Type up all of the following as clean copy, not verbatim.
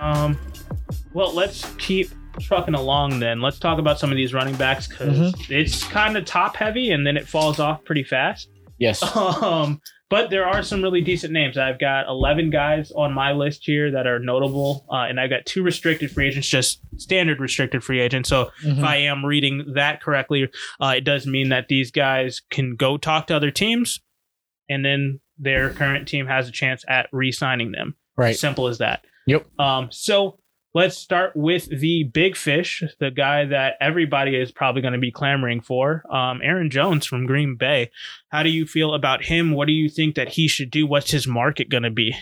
Well, let's keep trucking along then. Let's talk about some of these running backs because it's kind of top heavy and then it falls off pretty fast. Yes. But there are some really decent names. I've got 11 guys on my list here that are notable, and I've got two restricted free agents, just standard restricted free agents. So if I am reading that correctly, it does mean that these guys can go talk to other teams, and then their current team has a chance at re-signing them. Right. Simple as that. Yep. So let's start with the big fish, the guy that everybody is probably going to be clamoring for, Aaron Jones from Green Bay. How do you feel about him? What do you think that he should do? What's his market going to be?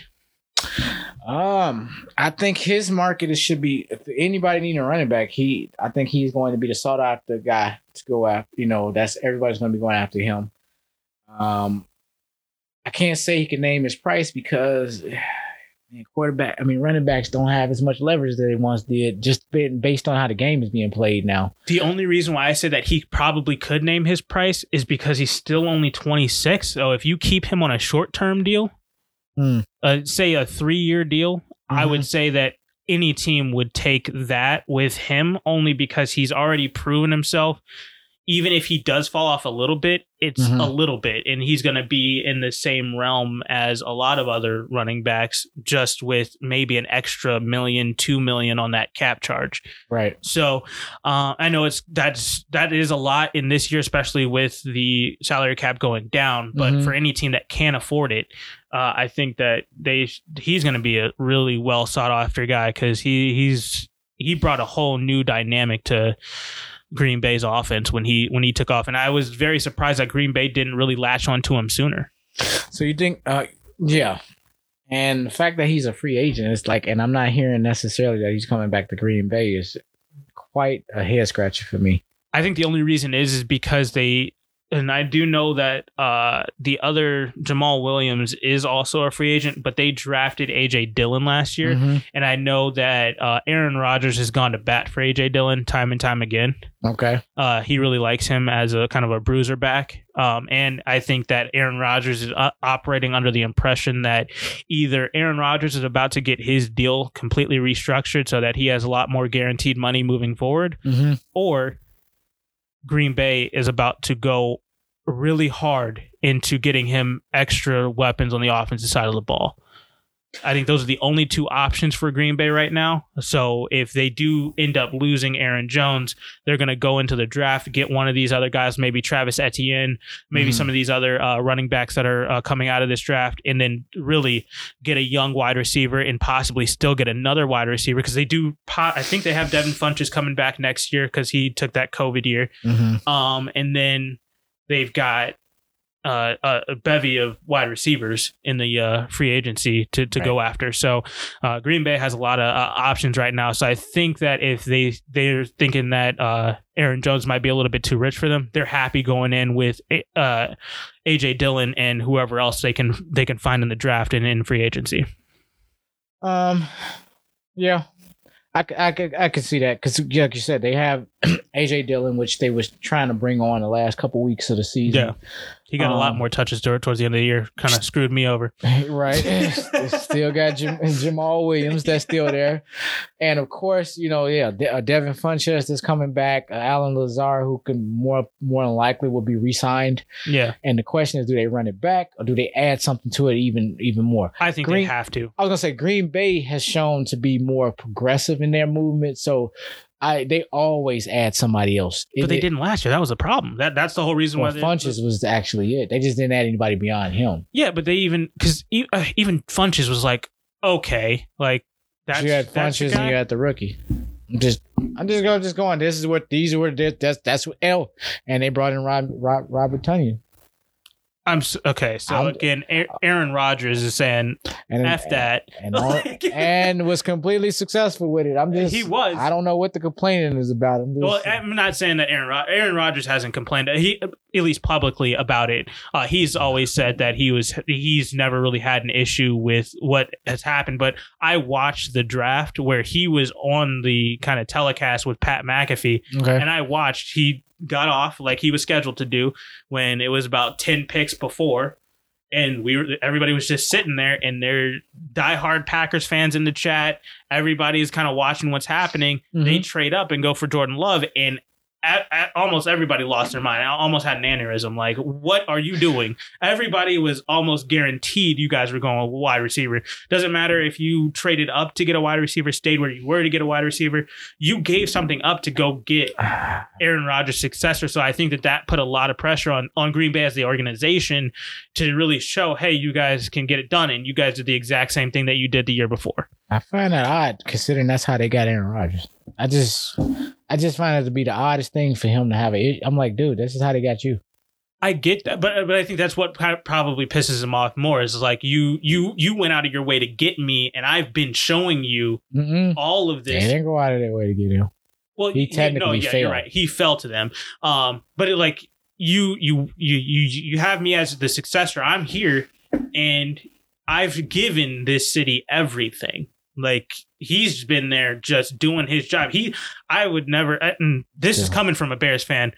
I think his market is, should be, if anybody needing a running back, I think he's going to be the sought after guy to go after. You know, that's everybody's going to be going after him. I can't say he can name his price because running backs don't have as much leverage that they once did, just based on how the game is being played now. The only reason why I said that he probably could name his price is because he's still only 26. So if you keep him on a short-term deal, say a 3-year deal, I would say that any team would take that with him only because he's already proven himself. Even if he does fall off a little bit, it's a little bit, and he's going to be in the same realm as a lot of other running backs, just with maybe an extra $1 million, $2 million on that cap charge. Right. So I know that is a lot in this year, especially with the salary cap going down. But for any team that can't afford it, I think that he's going to be a really well sought after guy because he brought a whole new dynamic to Green Bay's offense when he took off, and I was very surprised that Green Bay didn't really latch on to him sooner. So you think, yeah, and the fact that he's a free agent is like, and I'm not hearing necessarily that he's coming back to Green Bay is quite a head scratcher for me. I think the only reason is because and I do know that the other Jamaal Williams is also a free agent, but they drafted AJ Dillon last year. And I know that Aaron Rodgers has gone to bat for AJ Dillon time and time again. Okay. He really likes him as a kind of a bruiser back. And I think that Aaron Rodgers is operating under the impression that either Aaron Rodgers is about to get his deal completely restructured so that he has a lot more guaranteed money moving forward, or Green Bay is about to go really hard into getting him extra weapons on the offensive side of the ball. I think those are the only two options for Green Bay right now. So if they do end up losing Aaron Jones, they're going to go into the draft, get one of these other guys, maybe Travis Etienne, maybe some of these other running backs that are coming out of this draft, and then really get a young wide receiver and possibly still get another wide receiver because they do. I think they have Devin Funchess coming back next year because he took that COVID year. And then they've got a bevy of wide receivers in the free agency to go after. So Green Bay has a lot of options right now. So I think that if they're thinking that Aaron Jones might be a little bit too rich for them, they're happy going in with AJ Dillon and whoever else they can find in the draft and in free agency. Yeah, I could see that because, like you said, they have AJ Dillon, which they was trying to bring on the last couple weeks of the season. Yeah, he got a lot more touches towards the end of the year. Kind of screwed me over. Right. Still got Jamaal Williams that's still there, and of course, you know, Devin Funchess is coming back. Alan Lazar, who can more than likely will be re-signed. Yeah. And the question is, do they run it back or do they add something to it even more? I think they have to. I was gonna say Green Bay has shown to be more progressive in their movement, so they always add somebody else. But they didn't last year. That was a problem. That's the whole reason why Funchess was actually it. They just didn't add anybody beyond him. Yeah, but even Funchess was like, okay, like that's, so you had Funchess and you had the rookie. I'm just going. This is what these were. That's what L. And they brought in Robert Tonyan. Again, Aaron Rodgers is saying F that. And was completely successful with it. He was. I don't know what the complaining is about. I'm not saying that Aaron Rodgers hasn't complained. He, at least publicly, about it. He's always said that he's never really had an issue with what has happened. But I watched the draft where he was on the kind of telecast with Pat McAfee. Okay. And I watched, he got off like he was scheduled to do when it was about 10 picks before, And everybody was just sitting there, and they're diehard Packers fans in the chat. Everybody's kind of watching what's happening. Mm-hmm. They trade up and go for Jordan Love, and almost everybody lost their mind. I almost had an aneurysm. Like, what are you doing? Everybody was almost guaranteed you guys were going wide receiver. Doesn't matter if you traded up to get a wide receiver, stayed where you were to get a wide receiver. You gave something up to go get Aaron Rodgers' successor. So I think that put a lot of pressure on Green Bay as the organization to really show, hey, you guys can get it done. And you guys did the exact same thing that you did the year before. I find that odd, considering that's how they got Aaron Rodgers. I just find it to be the oddest thing for him to have it. I'm like, dude, this is how they got you. I get that, but I think that's what probably pisses him off more is like you went out of your way to get me, and I've been showing you all of this. They didn't go out of their way to get him. Well, he technically failed. You're right. He fell to them. But it, like you have me as the successor. I'm here, and I've given this city everything. Like, he's been there just doing his job. I would never, and this is coming from a Bears fan.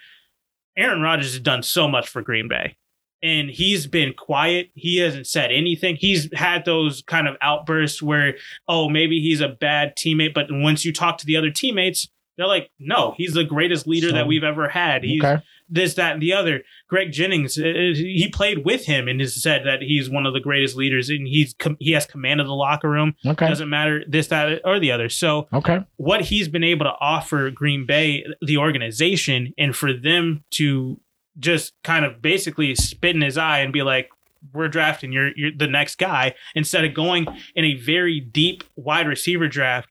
Aaron Rodgers has done so much for Green Bay, and he's been quiet. He hasn't said anything. He's had those kind of outbursts where, oh, maybe he's a bad teammate. But once you talk to the other teammates, they're like, no, he's the greatest leader that we've ever had. He's this, that, and the other. Greg Jennings, he played with him and has said that he's one of the greatest leaders, and he has command of the locker room. Okay. Doesn't matter this, that, or the other. So what he's been able to offer Green Bay, the organization, and for them to just kind of basically spit in his eye and be like, we're drafting you're the next guy, instead of going in a very deep wide receiver draft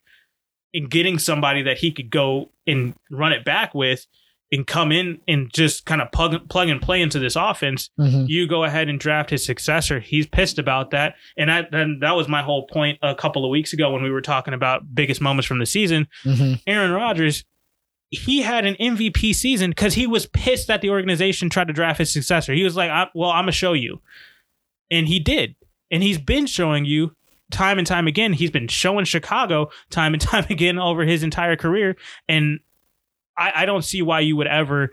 and getting somebody that he could go and run it back with and come in and just kind of plug and play into this offense. Mm-hmm. You go ahead and draft his successor. He's pissed about that. And that was my whole point a couple of weeks ago when we were talking about biggest moments from the season. Mm-hmm. Aaron Rodgers, he had an MVP season because he was pissed that the organization tried to draft his successor. He was like, I'm going to show you. And he did. And he's been showing you. Time and time again, he's been showing Chicago time and time again over his entire career. And I don't see why you would ever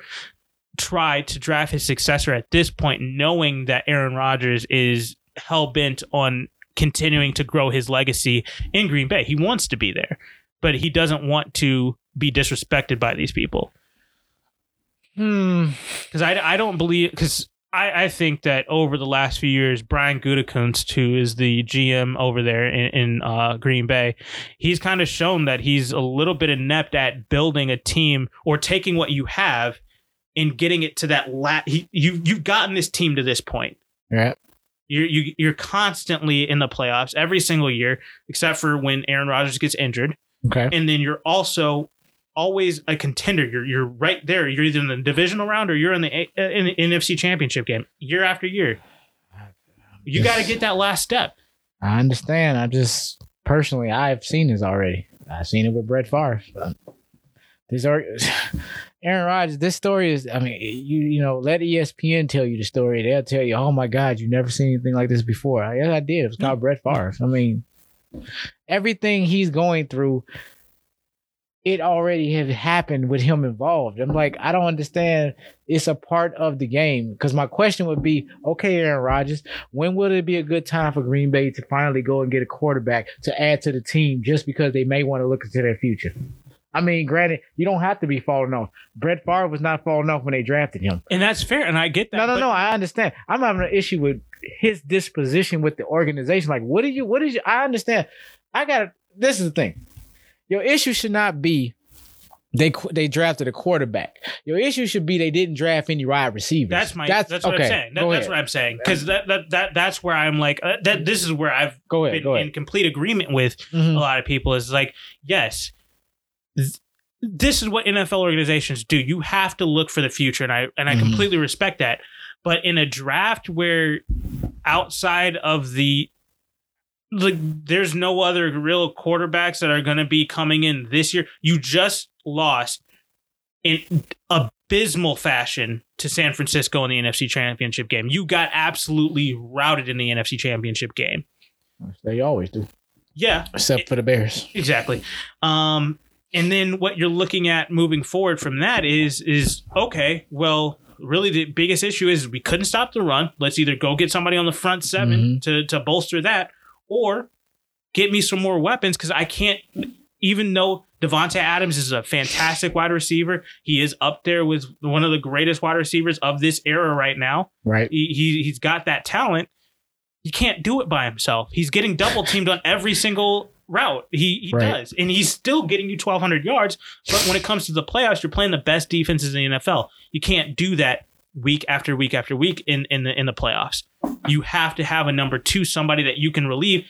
try to draft his successor at this point, knowing that Aaron Rodgers is hell-bent on continuing to grow his legacy in Green Bay. He wants to be there, but he doesn't want to be disrespected by these people. Because I don't believe... because. I think that over the last few years, Brian Gutekunst, who is the GM over there in Green Bay, he's kind of shown that he's a little bit inept at building a team or taking what you have and getting it to that you've gotten this team to this point. Yeah. You're constantly in the playoffs every single year, except for when Aaron Rodgers gets injured. Okay. And then you're also always a contender. You're right there. You're either in the divisional round or you're in the NFC Championship game year after year. You got to get that last step. I understand. I just personally, I've seen this already. I've seen it with Brett Favre. Aaron Rodgers. This story is. I mean, you know, let ESPN tell you the story. They'll tell you, oh my God, you've never seen anything like this before. I did. It was called Brett Favre. I mean, everything he's going through. It already had happened with him involved. I'm like, I don't understand. It's a part of the game. Because my question would be, okay, Aaron Rodgers, when will it be a good time for Green Bay to finally go and get a quarterback to add to the team just because they may want to look into their future? I mean, granted, you don't have to be falling off. Brett Favre was not falling off when they drafted him. And that's fair, and I get that. No, I understand. I'm having an issue with his disposition with the organization. Like, what is your, I understand. This is the thing. Your issue should not be they drafted a quarterback. Your issue should be they didn't draft any wide receivers. That's what I'm saying. Because that's where I'm like that. This is where I've been in complete agreement with a lot of people. Is like, yes, this is what NFL organizations do. You have to look for the future, and I completely respect that. But in a draft where outside of the there's no other real quarterbacks that are going to be coming in this year. You just lost in abysmal fashion to San Francisco in the NFC Championship game. You got absolutely routed in the NFC Championship game. They always do. Yeah. Except for the Bears. Exactly. And then what you're looking at moving forward from that is okay, well, really the biggest issue is we couldn't stop the run. Let's either go get somebody on the front seven to bolster that, or get me some more weapons, because I can't, even though Devonta Adams is a fantastic wide receiver, he is up there with one of the greatest wide receivers of this era right now. Right. He's got that talent. He can't do it by himself. He's getting double teamed on every single route. He does. And he's still getting you 1,200 yards. But when it comes to the playoffs, you're playing the best defenses in the NFL. You can't do that week after week after week in the playoffs. You have to have a number two, somebody that you can relieve.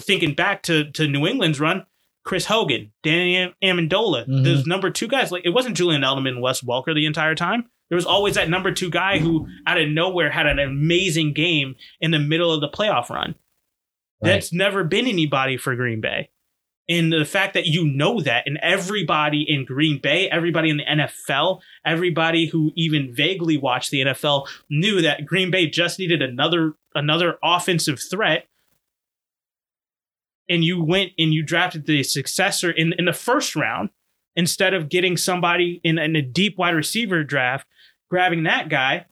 Thinking back to New England's run, Chris Hogan, Danny Amendola, those number two guys. Like, it wasn't Julian Edelman and Wes Welker the entire time. There was always that number two guy who out of nowhere had an amazing game in the middle of the playoff run. Right. That's never been anybody for Green Bay. And the fact that you know that, and everybody in Green Bay, everybody in the NFL, everybody who even vaguely watched the NFL knew that Green Bay just needed another offensive threat. And you went and you drafted the successor in the first round instead of getting somebody in a deep wide receiver draft, grabbing that guy,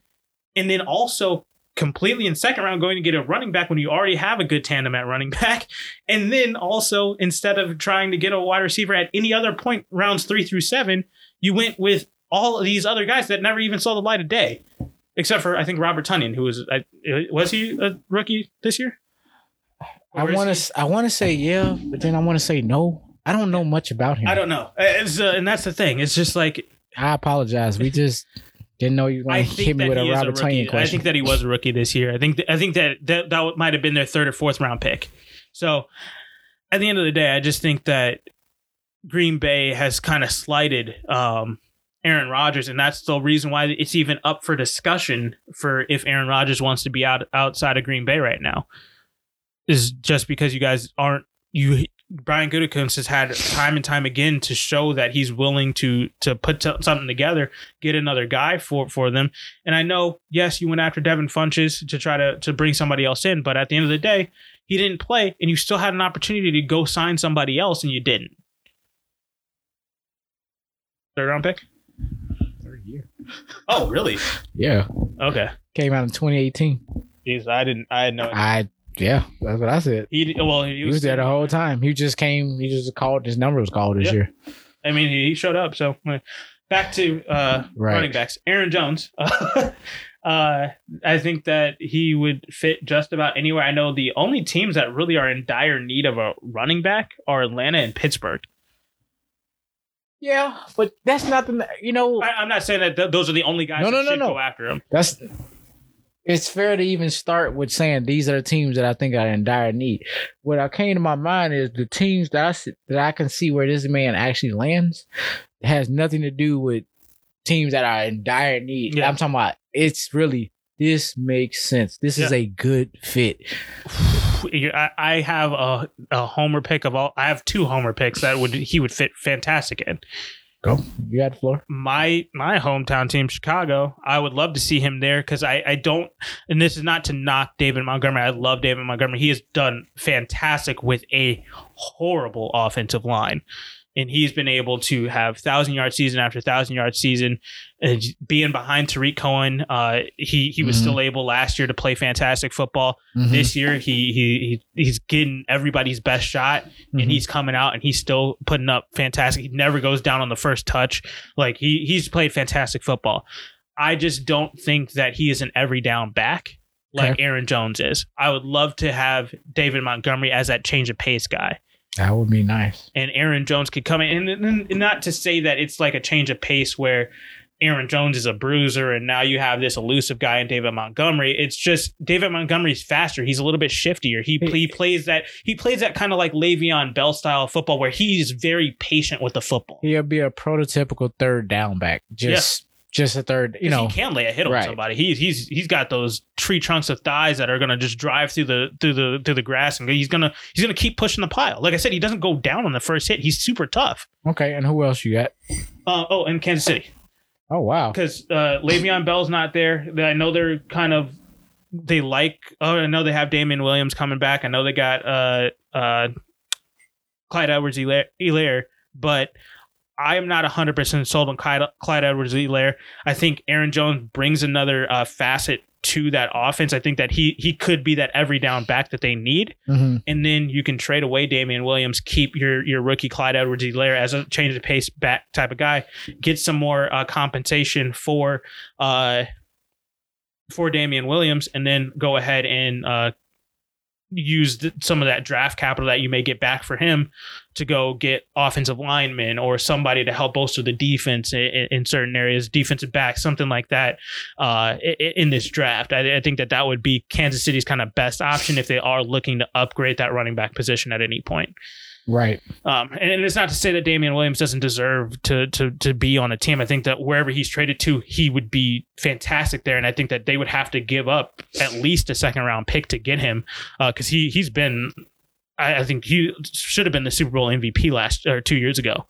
and then also completely in second round going to get a running back when you already have a good tandem at running back. And then also, instead of trying to get a wide receiver at any other point, rounds 3 through 7, you went with all of these other guys that never even saw the light of day, except for, I think, Robert Tonyan, who was he a rookie this year? I want to say yeah, but then I want to say no. I don't know much about him. I don't know. And that's the thing. It's just like, I apologize. We just didn't know you were going to hit me with a Robert Tonyan question. I think that he was a rookie this year. I think that might have been their 3rd or 4th round pick. So at the end of the day, I just think that Green Bay has kind of slighted Aaron Rodgers, and that's the reason why it's even up for discussion for if Aaron Rodgers wants to be outside of Green Bay right now. Is just because you guys aren't you. Brian Gutekunst has had time and time again to show that he's willing to put something together, get another guy for them. And I know, yes, you went after Devin Funchess to try to bring somebody else in, but at the end of the day, he didn't play, and you still had an opportunity to go sign somebody else, and you didn't. 3rd round pick? 3rd year. Oh, really? Yeah. Okay. Came out in 2018. Jeez, I had no idea. Yeah, that's what I said. He was there the whole time. He just came. He just called. His number was called this year. I mean, he showed up. So back to running backs. Aaron Jones. I think that he would fit just about anywhere. I know the only teams that really are in dire need of a running back are Atlanta and Pittsburgh. Yeah, but that's nothing. You know, I'm not saying that those are the only guys go after him. It's fair to even start with saying these are the teams that I think are in dire need. What came to my mind is the teams that I can see where this man actually lands has nothing to do with teams that are in dire need. Yeah. I'm talking about it's really, this makes sense. This is a good fit. I have a homer pick of all. I have 2 homer picks that he would fit fantastic in. Go. You got the floor. My hometown team, Chicago. I would love to see him there because I don't, and this is not to knock David Montgomery. I love David Montgomery. He has done fantastic with a horrible offensive line. And he's been able to have 1,000-yard season after 1,000-yard season. And being behind Tariq Cohen, he was still able last year to play fantastic football. This year, he's getting everybody's best shot, and he's coming out, and he's still putting up fantastic. He never goes down on the first touch. Like, he's played fantastic football. I just don't think that he is an every-down back like Aaron Jones is. I would love to have David Montgomery as that change-of-pace guy. That would be nice. And Aaron Jones could come in. And not to say that it's like a change of pace where Aaron Jones is a bruiser and now you have this elusive guy in David Montgomery. It's just David Montgomery's faster. He's a little bit shiftier. He plays that kind of like Le'Veon Bell style football where he's very patient with the football. He'll be a prototypical 3rd down back. Just a 3rd, you know. He can lay a hit on somebody. He's got those tree trunks of thighs that are gonna just drive through the grass, and he's gonna keep pushing the pile. Like I said, he doesn't go down on the first hit. He's super tough. Okay, and who else you got? And Kansas City. Oh wow, because Le'Veon Bell's not there. I know they're kind of I know they have Damien Williams coming back. I know they got Clyde Edwards-Helaire, but I am not 100% sold on Clyde Edwards-Helaire. I think Aaron Jones brings another facet to that offense. I think that he could be that every down back that they need. Mm-hmm. And then you can trade away Damien Williams, keep your rookie Clyde Edwards-Helaire as a change of pace back type of guy, get some more compensation for Damien Williams, and then go ahead and use some of that draft capital that you may get back for him to go get offensive linemen or somebody to help bolster the defense in certain areas, defensive back, something like that in this draft. I think that would be Kansas City's kind of best option if they are looking to upgrade that running back position at any point. Right. And it's not to say that Damien Williams doesn't deserve to be on a team. I think that wherever he's traded to, he would be fantastic there. And I think that they would have to give up at least a second round pick to get him because he's been, I think he should have been the Super Bowl MVP 2 years ago.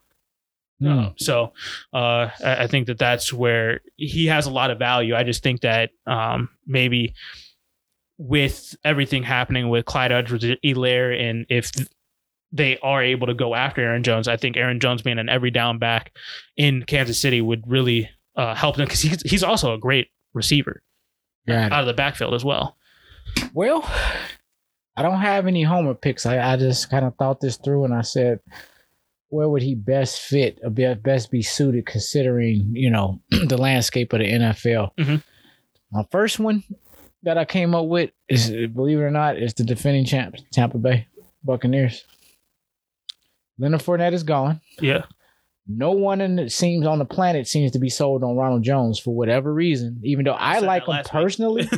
So I think that's where he has a lot of value. I just think that maybe with everything happening with Clyde Edwards-Helaire, and if they are able to go after Aaron Jones, I think Aaron Jones being an every down back in Kansas City would really help them, because he's also a great receiver out of the backfield as well. Well, I don't have any homer picks. I just kind of thought this through and I said, where would he best fit, best be suited considering, the landscape of the NFL? Mm-hmm. My first one that I came up with is, believe it or not, is the defending champs, Tampa Bay Buccaneers. Leonard Fournette is gone. Yeah. No one on the planet seems to be sold on Ronald Jones for whatever reason, even though I like him personally.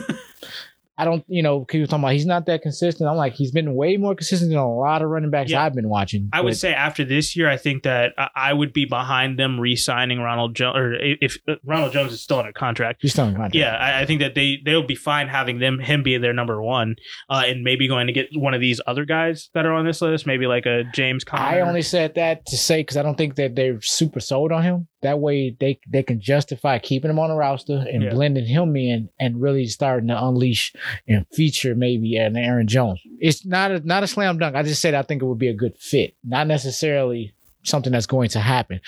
I don't, he was talking about he's not that consistent. I'm like, he's been way more consistent than a lot of running backs I've been watching. I would say after this year, I think that I would be behind them re-signing Ronald Jones, or if Ronald Jones is still under contract. He's still under contract. Yeah, I think that they'll be fine having him be their number one, and maybe going to get one of these other guys that are on this list, maybe like a James Conner. I only said that to say because I don't think that they're super sold on him. That way they can justify keeping him on the roster and blending him in and really starting to unleash and feature maybe an Aaron Jones. It's not a slam dunk. I just said I think it would be a good fit. Not necessarily something that's going to happen.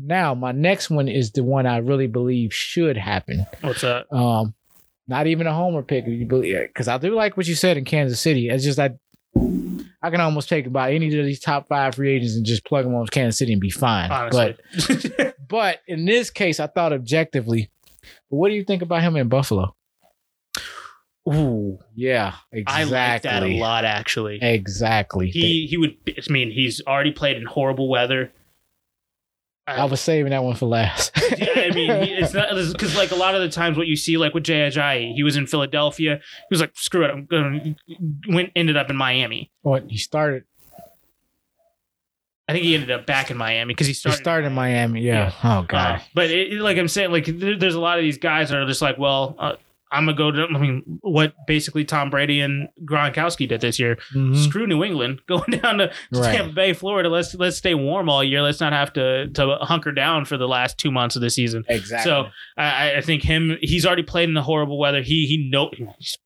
Now, my next one is the one I really believe should happen. What's that? Not even a homer pick, because I do like what you said in Kansas City. It's just I can almost take about any of these top five free agents and just plug them on Kansas City and be fine. Honestly. But in this case, I thought objectively, what do you think about him in Buffalo? Ooh, yeah, exactly. I like that a lot, actually. Exactly. He would. I mean, he's already played in horrible weather. I was saving that one for last. Yeah, I mean, it's not because a lot of the times what you see, like with Jay Ajayi, he was in Philadelphia. He was like, screw it, I'm going. Ended up in Miami. What he started? I think he ended up back in Miami because he started in Miami. Yeah. Oh god. But like I'm saying, like there's a lot of these guys that are just like, well, I'm gonna go to. I mean, what basically Tom Brady and Gronkowski did this year. Mm-hmm. Screw New England, going down to Tampa Bay, Florida. Let's stay warm all year. Let's not have to hunker down for the last 2 months of the season. Exactly. So I think him. He's already played in the horrible weather. He's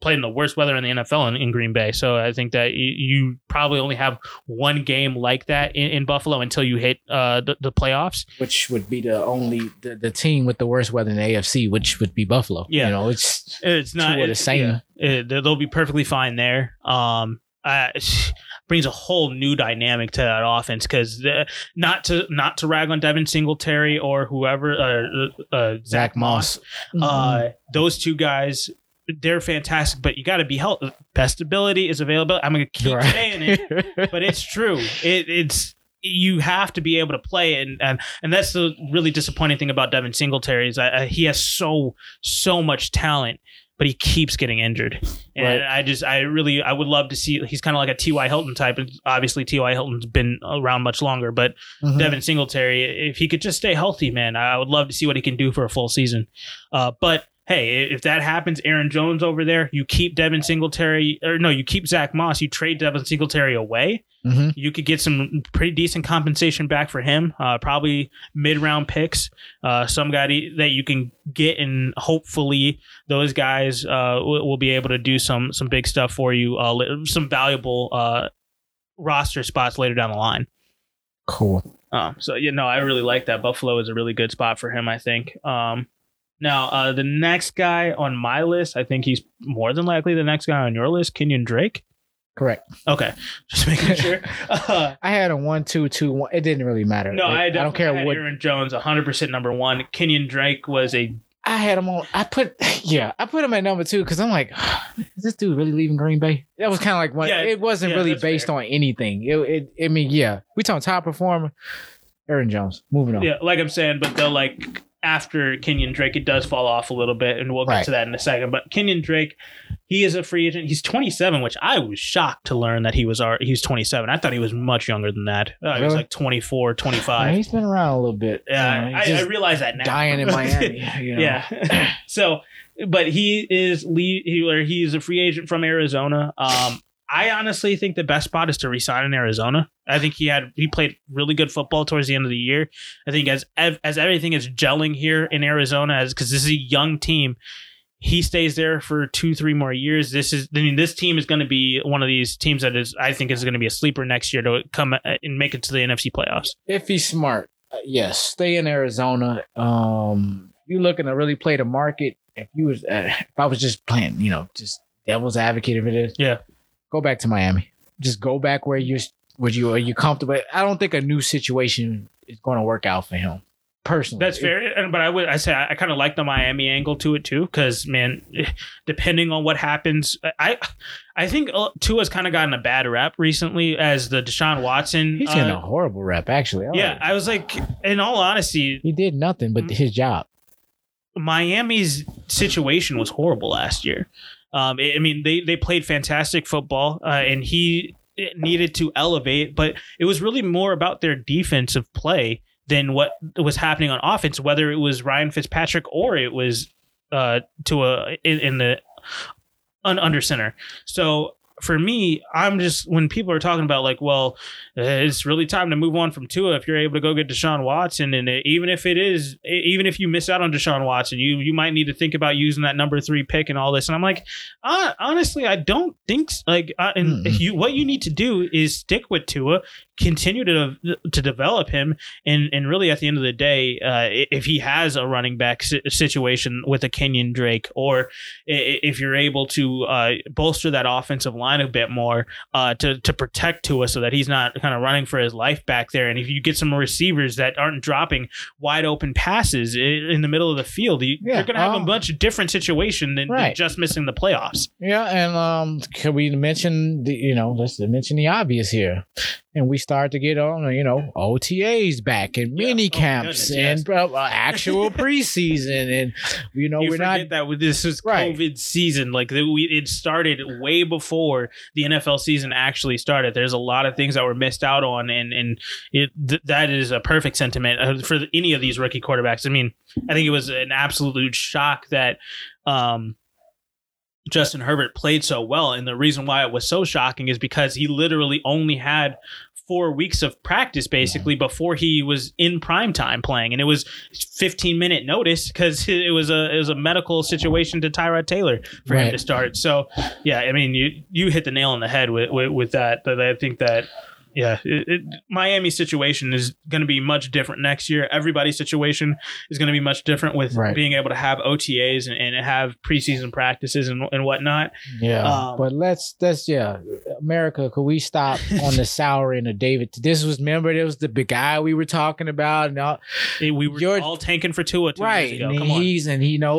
played in the worst weather in the NFL in Green Bay. So I think that you probably only have one game like that in Buffalo until you hit the playoffs, which would be the only the team with the worst weather in the AFC, which would be Buffalo. Yeah, it's not the same. They'll be perfectly fine there. Brings a whole new dynamic to that offense because not to rag on Devin Singletary or whoever, Zach Moss. Mm-hmm. Those two guys, they're fantastic, but you got to be healthy. Best ability is available. I'm going to keep saying it, but it's true. It's. You have to be able to play, and that's the really disappointing thing about Devin Singletary is he has so much talent, but he keeps getting injured. And I would love to see. He's kind of like a T.Y. Hilton type. Obviously, T.Y. Hilton's been around much longer, but mm-hmm. Devin Singletary, if he could just stay healthy, man, I would love to see what he can do for a full season. But hey, if that happens, Aaron Jones over there, you keep Devin Singletary, or no, you keep Zach Moss, you trade Devin Singletary away. Mm-hmm. You could get some pretty decent compensation back for him, probably mid-round picks, somebody that you can get, and hopefully those guys will be able to do some big stuff for you, some valuable roster spots later down the line. Cool. So, you know, I really like that. Buffalo is a really good spot for him, I think. Now, the next guy on my list, I think he's more than likely the next guy on your list, Kenyan Drake. Correct. Okay. Just making sure. I had a 1-2-2-1. It didn't really matter. No, I don't care had what. Aaron Jones, 100% number one. Kenyan Drake was a. I had him on. I put him at number two because I'm like, is this dude really leaving Green Bay? That was kind of like one. Yeah, it wasn't really based on anything. I mean, yeah, we talking top performer, Aaron Jones. Moving on. Yeah, like I'm saying, but they'll like. After Kenyan Drake, it does fall off a little bit, and we'll get to that in a second. But Kenyan Drake, he is a free agent. He's 27, which I was shocked to learn that he's 27. I thought he was much younger than that. He was like 24, 25. Yeah, he's been around a little bit. Yeah, I realize that now. Dying in Miami. You know? Yeah. So, but he's a free agent from Arizona. I honestly think the best spot is to resign in Arizona. I think he played really good football towards the end of the year. I think as everything is gelling here in Arizona, because this is a young team, he stays there for 2-3 more years. This team is going to be one of these teams that I think is going to be a sleeper next year to come and make it to the NFC playoffs. If he's smart, yes, stay in Arizona. You're looking to really play the market. If I was just playing, just devil's advocate if it is, yeah. Go back to Miami. Just go back where you're comfortable. I don't think a new situation is going to work out for him personally. That's fair, but I kind of like the Miami angle to it too, because man, depending on what happens, I think Tua's kind of gotten a bad rap recently as the Deshaun Watson. He's getting a horrible rap actually. I was like, in all honesty, he did nothing but his job. Miami's situation was horrible last year. I mean, they played fantastic football, and he needed to elevate, but it was really more about their defensive play than what was happening on offense, whether it was Ryan Fitzpatrick or it was Tua in the under center. So for me, I'm just, when people are talking about like, well, it's really time to move on from Tua if you're able to go get Deshaun Watson, and even if you miss out on Deshaun Watson, you might need to think about using that number 3 pick and all this. And I'm like, honestly, I don't think like. What you need to do is stick with Tua, continue to develop him, and really at the end of the day, if he has a running back situation with a Kenyan Drake, or if you're able to bolster that offensive line a bit more to protect Tua so that he's not kind of running for his life back there. And if you get some receivers that aren't dropping wide open passes in the middle of the field, you're going to have a bunch of different situation than just missing the playoffs. Yeah, and can we mention let's mention the obvious here, and we start to get on OTAs back and mini camps and actual preseason, and we're not that with this is COVID season it started way before the NFL season actually started. There's a lot of things that were missed out on, and that is a perfect sentiment for any of these rookie quarterbacks. I mean, I think it was an absolute shock that Justin Herbert played so well, and the reason why it was so shocking is because he literally only had 4 weeks of practice basically before he was in prime time playing, and it was 15-minute notice because it was a medical situation to Tyrod Taylor for him to start. So yeah, I mean, you hit the nail on the head with that. But I think that Miami's situation is going to be much different next year. Everybody's situation is going to be much different with being able to have OTAs and have preseason practices and whatnot. Yeah, but let's America, could we stop on the souring of David? This was, remember, it was the big guy we were talking about, and we were all tanking for Tua 2 years ago.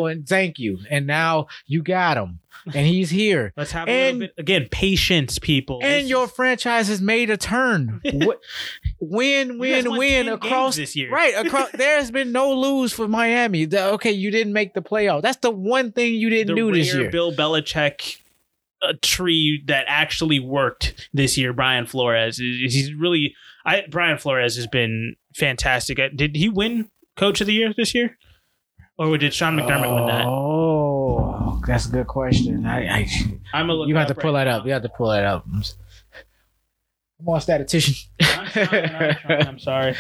And thank you, and now you got him. And he's here. Let's have a little bit again, patience, people. And your franchise has made a turn. win across this year. There has been no lose for Miami. You didn't make the playoff. That's the one thing you didn't do this year. Bill Belichick. A tree that actually worked this year. Brian Flores. He's really. Brian Flores has been fantastic. Did he win Coach of the Year this year, or did Sean McDermott win that? That's a good question. You have to pull that up. You have to pull that up. Come on, statistician. I'm sorry.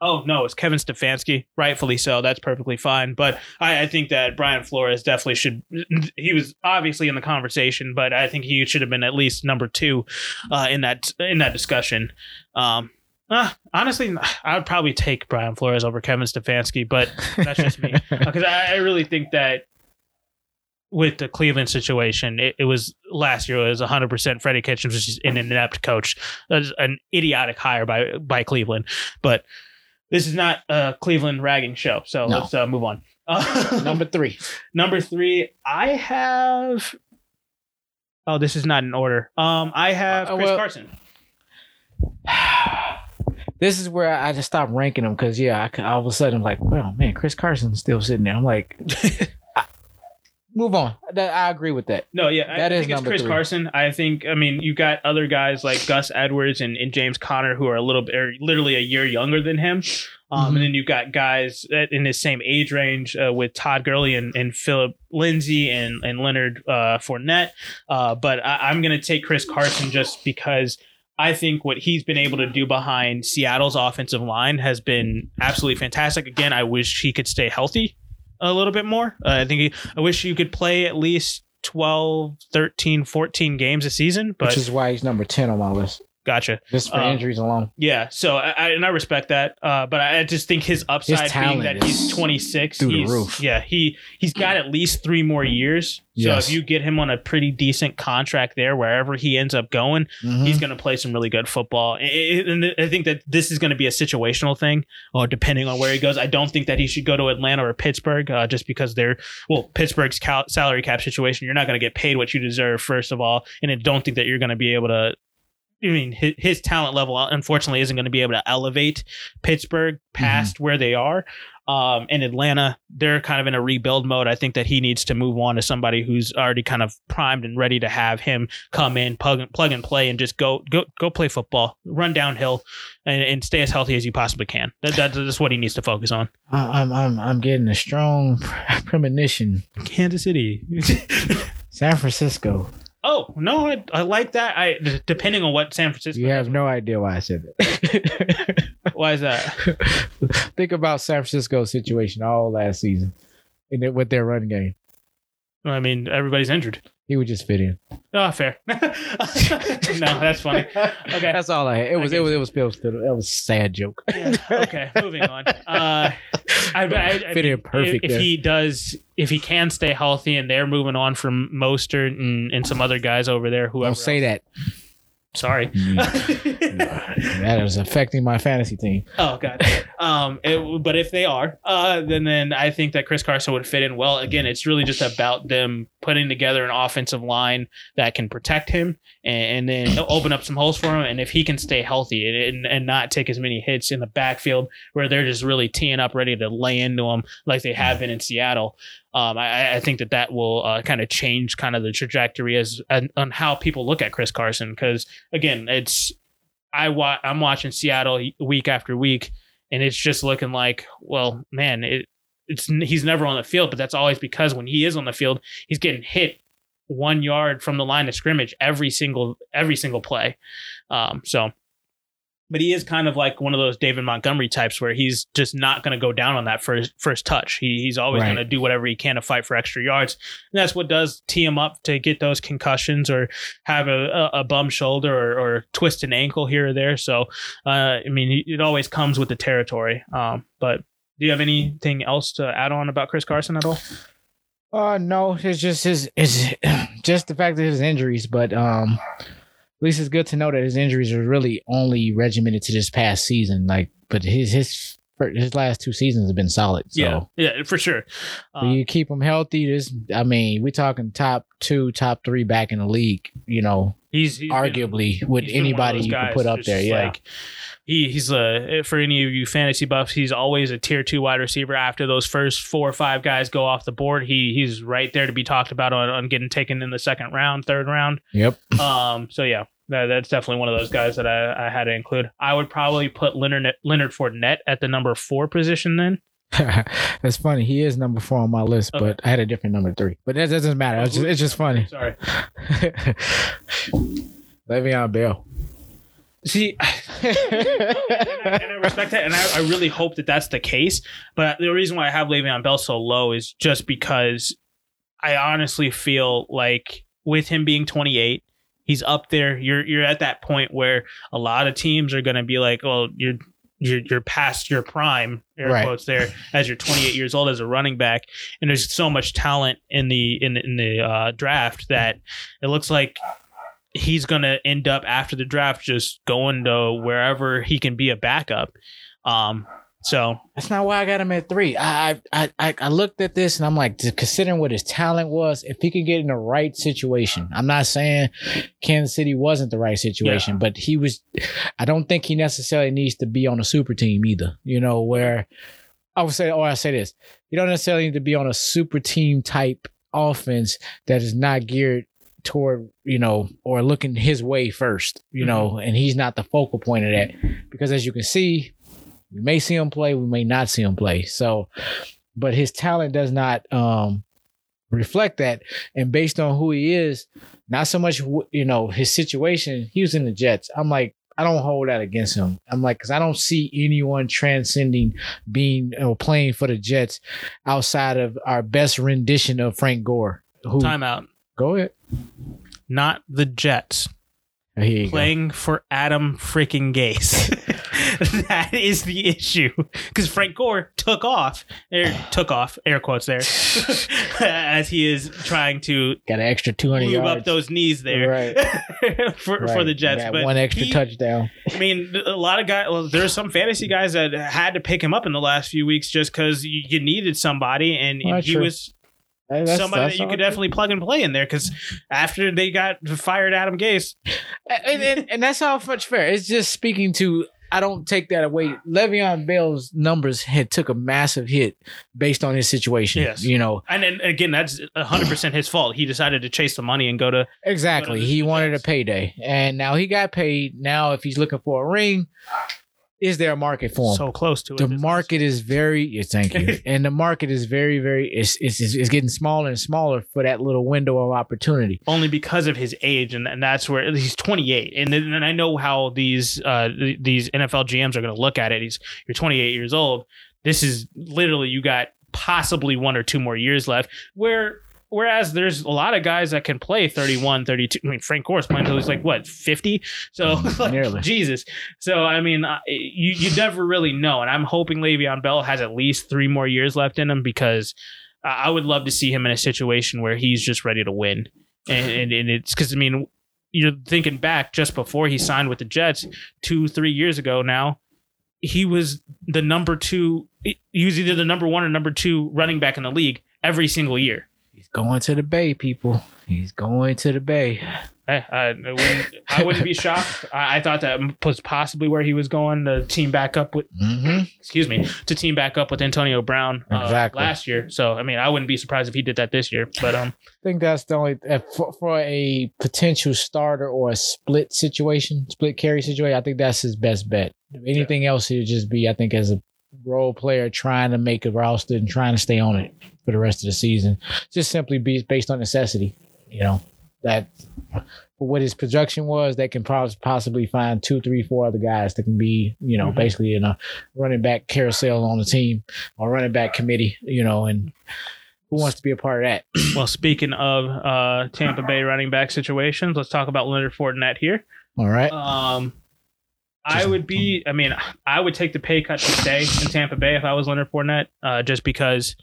Oh, no, it's Kevin Stefanski. Rightfully so. That's perfectly fine. But I think that Brian Flores definitely should. He was obviously in the conversation, but I think he should have been at least number two in that discussion. Honestly, I would probably take Brian Flores over Kevin Stefanski, but that's just me. Because I really think that with the Cleveland situation, it was last year, it was 100% Freddie Kitchens, which is an inept coach. That is an idiotic hire by Cleveland. But this is not a Cleveland ragging show, so no. Let's move on. Number three, I have... Oh, this is not in order. I have Chris Carson. This is where I just stopped ranking him because, I all of a sudden I'm like, well, man, Chris Carson's still sitting there. I'm like... Move on. I agree with that. No, yeah. I think it's Chris Carson. I think, you got other guys like Gus Edwards and James Conner who are a little bit, or literally a year younger than him. And then you've got guys in his same age range with Todd Gurley and Phillip Lindsay and Leonard Fournette. But I'm going to take Chris Carson just because I think what he's been able to do behind Seattle's offensive line has been absolutely fantastic. Again, I wish he could stay healthy a little bit more. I wish you could play at least 12, 13, 14 games a season. But, which is why he's number 10 on my list. Gotcha. Just for injuries alone. Yeah. So I respect that. But I just think his upside being that he's 26. Through the roof. Yeah. He's got at least 3 more years. Yes. So if you get him on a pretty decent contract there, wherever he ends up going, he's going to play some really good football. And I think that this is going to be a situational thing, or depending on where he goes. I don't think that he should go to Atlanta or Pittsburgh just because Pittsburgh's salary cap situation. You're not going to get paid what you deserve, first of all. And I don't think that you're going to be able to. His talent level, unfortunately, isn't going to be able to elevate Pittsburgh past where they are. And Atlanta, they're kind of in a rebuild mode. I think that he needs to move on to somebody who's already kind of primed and ready to have him come in, plug and play, and just go play football, run downhill, and stay as healthy as you possibly can. That's what he needs to focus on. I'm getting a strong premonition. Kansas City, San Francisco. Oh, no, I like that. Depending on what San Francisco... You have no idea why I said that. Why is that? Think about San Francisco's situation all last season and with their run game. Everybody's injured. He would just fit in. Oh, fair. No, that's funny. Okay, that's all I had. It was a sad joke. Yeah. Okay, moving on. I fit in perfect. If he does, if he can stay healthy, and they're moving on from Mostert and some other guys over there. Whoever. Don't say that. Sorry. That is affecting my fantasy team. Oh, God. But if they are, then I think that Chris Carson would fit in well. Again, it's really just about them putting together an offensive line that can protect him and then open up some holes for him. And if he can stay healthy and not take as many hits in the backfield where they're just really teeing up, ready to lay into him like they have been in Seattle. I think that will kind of change kind of the trajectory on how people look at Chris Carson. Because again, I'm watching Seattle week after week, and it's just looking like, well, man, he's never on the field, but that's always because when he is on the field, he's getting hit 1 yard from the line of scrimmage every single play. But he is kind of like one of those David Montgomery types where he's just not going to go down on that first touch. He's always going to do whatever he can to fight for extra yards. And that's what does tee him up to get those concussions or have a bum shoulder or twist an ankle here or there. So, it always comes with the territory. But do you have anything else to add on about Chris Carson at all? No, it's just the fact that his injuries, but, at least it's good to know that his injuries are really only regimented to this past season. But his last 2 seasons have been solid. So. Yeah, for sure. You keep him healthy. We're talking top 2, top 3 back in the league. He's arguably with anybody you can put up there. Yeah. He's for any of you fantasy buffs, he's always a tier 2 wide receiver. After those first 4 or 5 guys go off the board, he's right there to be talked about on getting taken in the second round, third round. Yep. So yeah, that's definitely one of those guys that I had to include. I would probably put Leonard Fournette at the number 4 position then. That's funny. He is number 4 on my list, okay. But I had a different number 3. But that doesn't matter. It's just funny. Sorry. Le'Veon Bell. See, and I respect that, and I really hope that that's the case. But the reason why I have Le'Veon Bell so low is just because I honestly feel like with him being 28, he's up there. You're at that point where a lot of teams are going to be like, "Oh, you're past your prime," air quotes there, as you're 28 years old as a running back, and there's so much talent in the draft that it looks like he's going to end up after the draft just going to wherever he can be a backup. So that's not why I got him at 3. I looked at this and I'm like, considering what his talent was, if he could get in the right situation, I'm not saying Kansas City wasn't the right situation, but he was, I don't think he necessarily needs to be on a super team either, you know, where I would say, you don't necessarily need to be on a super team type offense that is not geared toward, you know, or looking his way first, you know, and he's not the focal point of that, because as you can see, we may see him play, we may not see him play. So, but his talent does not reflect that. And based on who he is, not so much, you know, his situation, he was in the Jets. I'm like, I don't hold that against him. I'm like, because I don't see anyone transcending being or playing for the Jets outside of our best rendition of Frank Gore. Timeout. Go ahead. Not the Jets. Playing for Adam freaking Gase. That is the issue. Because Frank Gore took off, air quotes there, as he is trying to got an extra 200 move yards up those knees there for the Jets. But one extra touchdown. I mean, a lot of guys, there's some fantasy guys that had to pick him up in the last few weeks just because you needed somebody, and he was somebody that you could definitely plug and play in there, because after they got fired Adam Gase. and that's how much fair. It's just speaking to, I don't take that away. Le'Veon Bell's numbers had took a massive hit based on his situation. Yes. You know. And then again, that's 100% his fault. He decided to chase the money and go to. Exactly. He wanted a payday. And now he got paid. Now if he's looking for a ring, is there a market for him? So close to it. The market is thank you. And the market is very, very, it's getting smaller and smaller for that little window of opportunity. Only because of his age, and that's where he's 28. And I know how these NFL GMs are going to look at it. You're 28 years old. This is literally, you got possibly 1 or 2 more years left. Whereas there's a lot of guys that can play 31, 32. I mean, Frank Gore's playing until he's like, what, 50? So, like, Jesus. So, I mean, you never really know. And I'm hoping Le'Veon Bell has at least 3 more years left in him, because I would love to see him in a situation where he's just ready to win. And it's because, I mean, you're thinking back just before he signed with the Jets 2-3 years ago now. He was the number 2. He was either the number 1 or number 2 running back in the league every single year. He's going to the Bay, people. He's going to the Bay. I wouldn't be shocked. I thought that was possibly where he was going to team back up with. Mm-hmm. Excuse me, to team back up with Antonio Brown last year. So I mean, I wouldn't be surprised if he did that this year. But I think that's the only for a potential starter or a split carry situation. I think that's his best bet. Anything else, he'd just be, I think, as a role player trying to make a roster and trying to stay on it for the rest of the season, just simply be based on necessity. You know, that for what his production was, they can possibly find 2, 3, 4 other guys that can be, you know, basically in a running back carousel on the team or running back committee, you know, and who wants to be a part of that? Well, speaking of Tampa Bay running back situations, let's talk about Leonard Fournette here. All right. I would take the pay cut to stay in Tampa Bay if I was Leonard Fournette, just because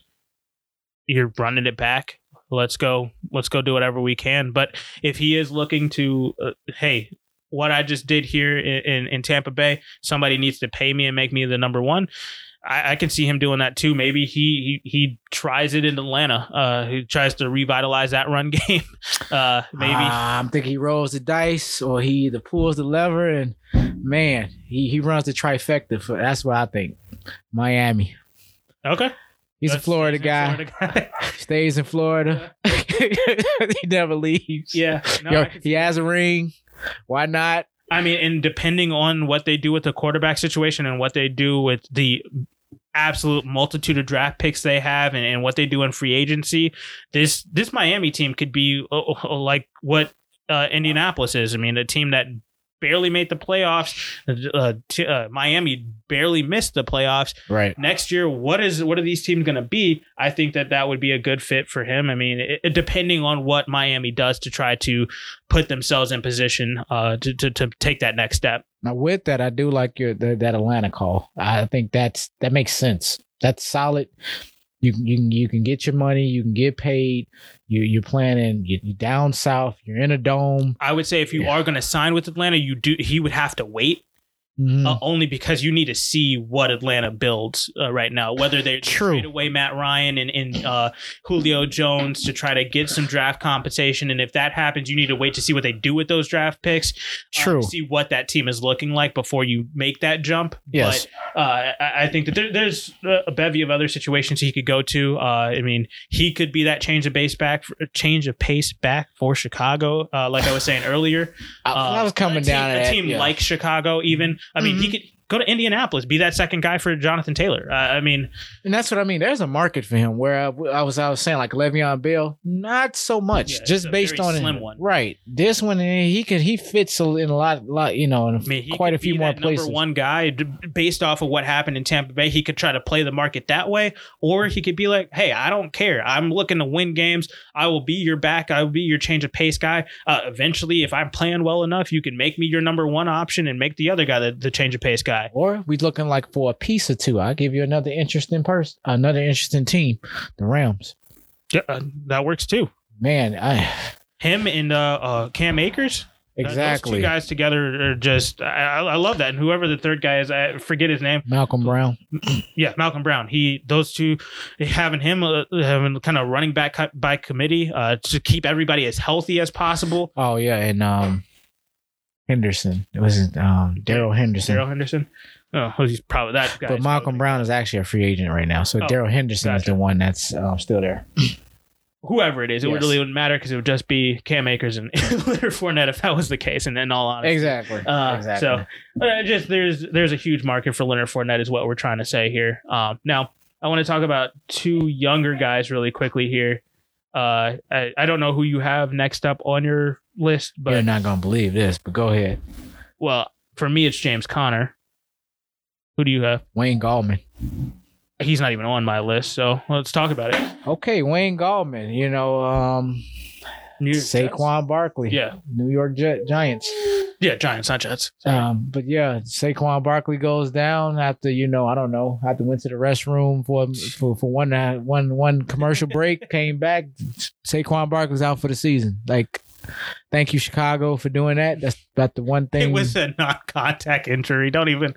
you're running it back. Let's go do whatever we can. But if he is looking to, hey, what I just did here in Tampa Bay, somebody needs to pay me and make me the number 1. I can see him doing that too. Maybe he tries it in Atlanta. He tries to revitalize that run game. Maybe I'm thinking he rolls the dice, or he either pulls the lever and, man, he runs the trifecta. That's what I think. Miami. Okay. He's a Florida guy. Stays in Florida. He never leaves. Yeah. No, yo, he has a ring. Why not? I mean, and depending on what they do with the quarterback situation and what they do with the absolute multitude of draft picks they have and what they do in free agency, this Miami team could be like what Indianapolis is. I mean, a team that barely made the playoffs. Miami barely missed the playoffs. Right. Next year, what are these teams going to be? I think that would be a good fit for him. I mean, depending on what Miami does to try to put themselves in position to take that next step. Now, with that, I do like that Atlanta call. I think that makes sense. That's solid. You can get your money. You can get paid. You're planning. You're down south. You're in a dome. I would say if you are going to sign with Atlanta, he would have to wait. Mm-hmm. Only because you need to see what Atlanta builds right now, whether they trade away Matt Ryan and Julio Jones to try to get some draft compensation. And if that happens, you need to wait to see what they do with those draft picks. True. See what that team is looking like before you make that jump. Yes. But I think that there's a bevy of other situations he could go to. I mean, he could be that change of pace back for Chicago. Like I was saying earlier, I was coming down at a team like Chicago, even. I mean, he could go to Indianapolis, be that second guy for Jonathan Taylor. I mean, and that's what I mean. There's a market for him where I was saying like Le'Veon Bell, not so much, just based on slim one. Right. This one, he fits in a lot, you know, in quite a few more places. Number one guy based off of what happened in Tampa Bay, he could try to play the market that way, or he could be like, hey, I don't care. I'm looking to win games. I will be your back. I will be your change of pace guy. Eventually, if I'm playing well enough, you can make me your number one option and make the other guy the change of pace guy. Or we're looking like for a piece or two. I'll give you another interesting person, another interesting team, the Rams. Yeah, that works too. Man, him and Cam Akers. Exactly. Those two guys together are just, I love that. And whoever the third guy is, I forget his name. Malcolm Brown. Yeah, Malcolm Brown. Those two, having him kind of running back by committee to keep everybody as healthy as possible. Oh, yeah. And, Henderson. It wasn't Daryl Henderson. Daryl Henderson? Oh, he's probably that guy. But Malcolm Brown is actually a free agent right now. So Daryl Henderson is the one that's still there. Whoever it is, it really wouldn't matter because it would just be Cam Akers and Leonard Fournette if that was the case. And in all honesty, exactly. So just there's a huge market for Leonard Fournette is what we're trying to say here. Now I want to talk about two younger guys really quickly here. I don't know who you have next up on your list, but you're not gonna believe this, but go ahead. Well, for me, it's James Conner. Who do you have? Wayne Gallman. He's not even on my list, so let's talk about it. Okay, Wayne Gallman. You know, Saquon Barkley. Yeah, New York Giants. Yeah, Giants, not Jets. But yeah, Saquon Barkley goes down after after went to the restroom for one commercial break, came back. Saquon Barkley's out for the season. Like, thank you, Chicago, for doing that. That's about the one thing. It was a non-contact injury. Don't even.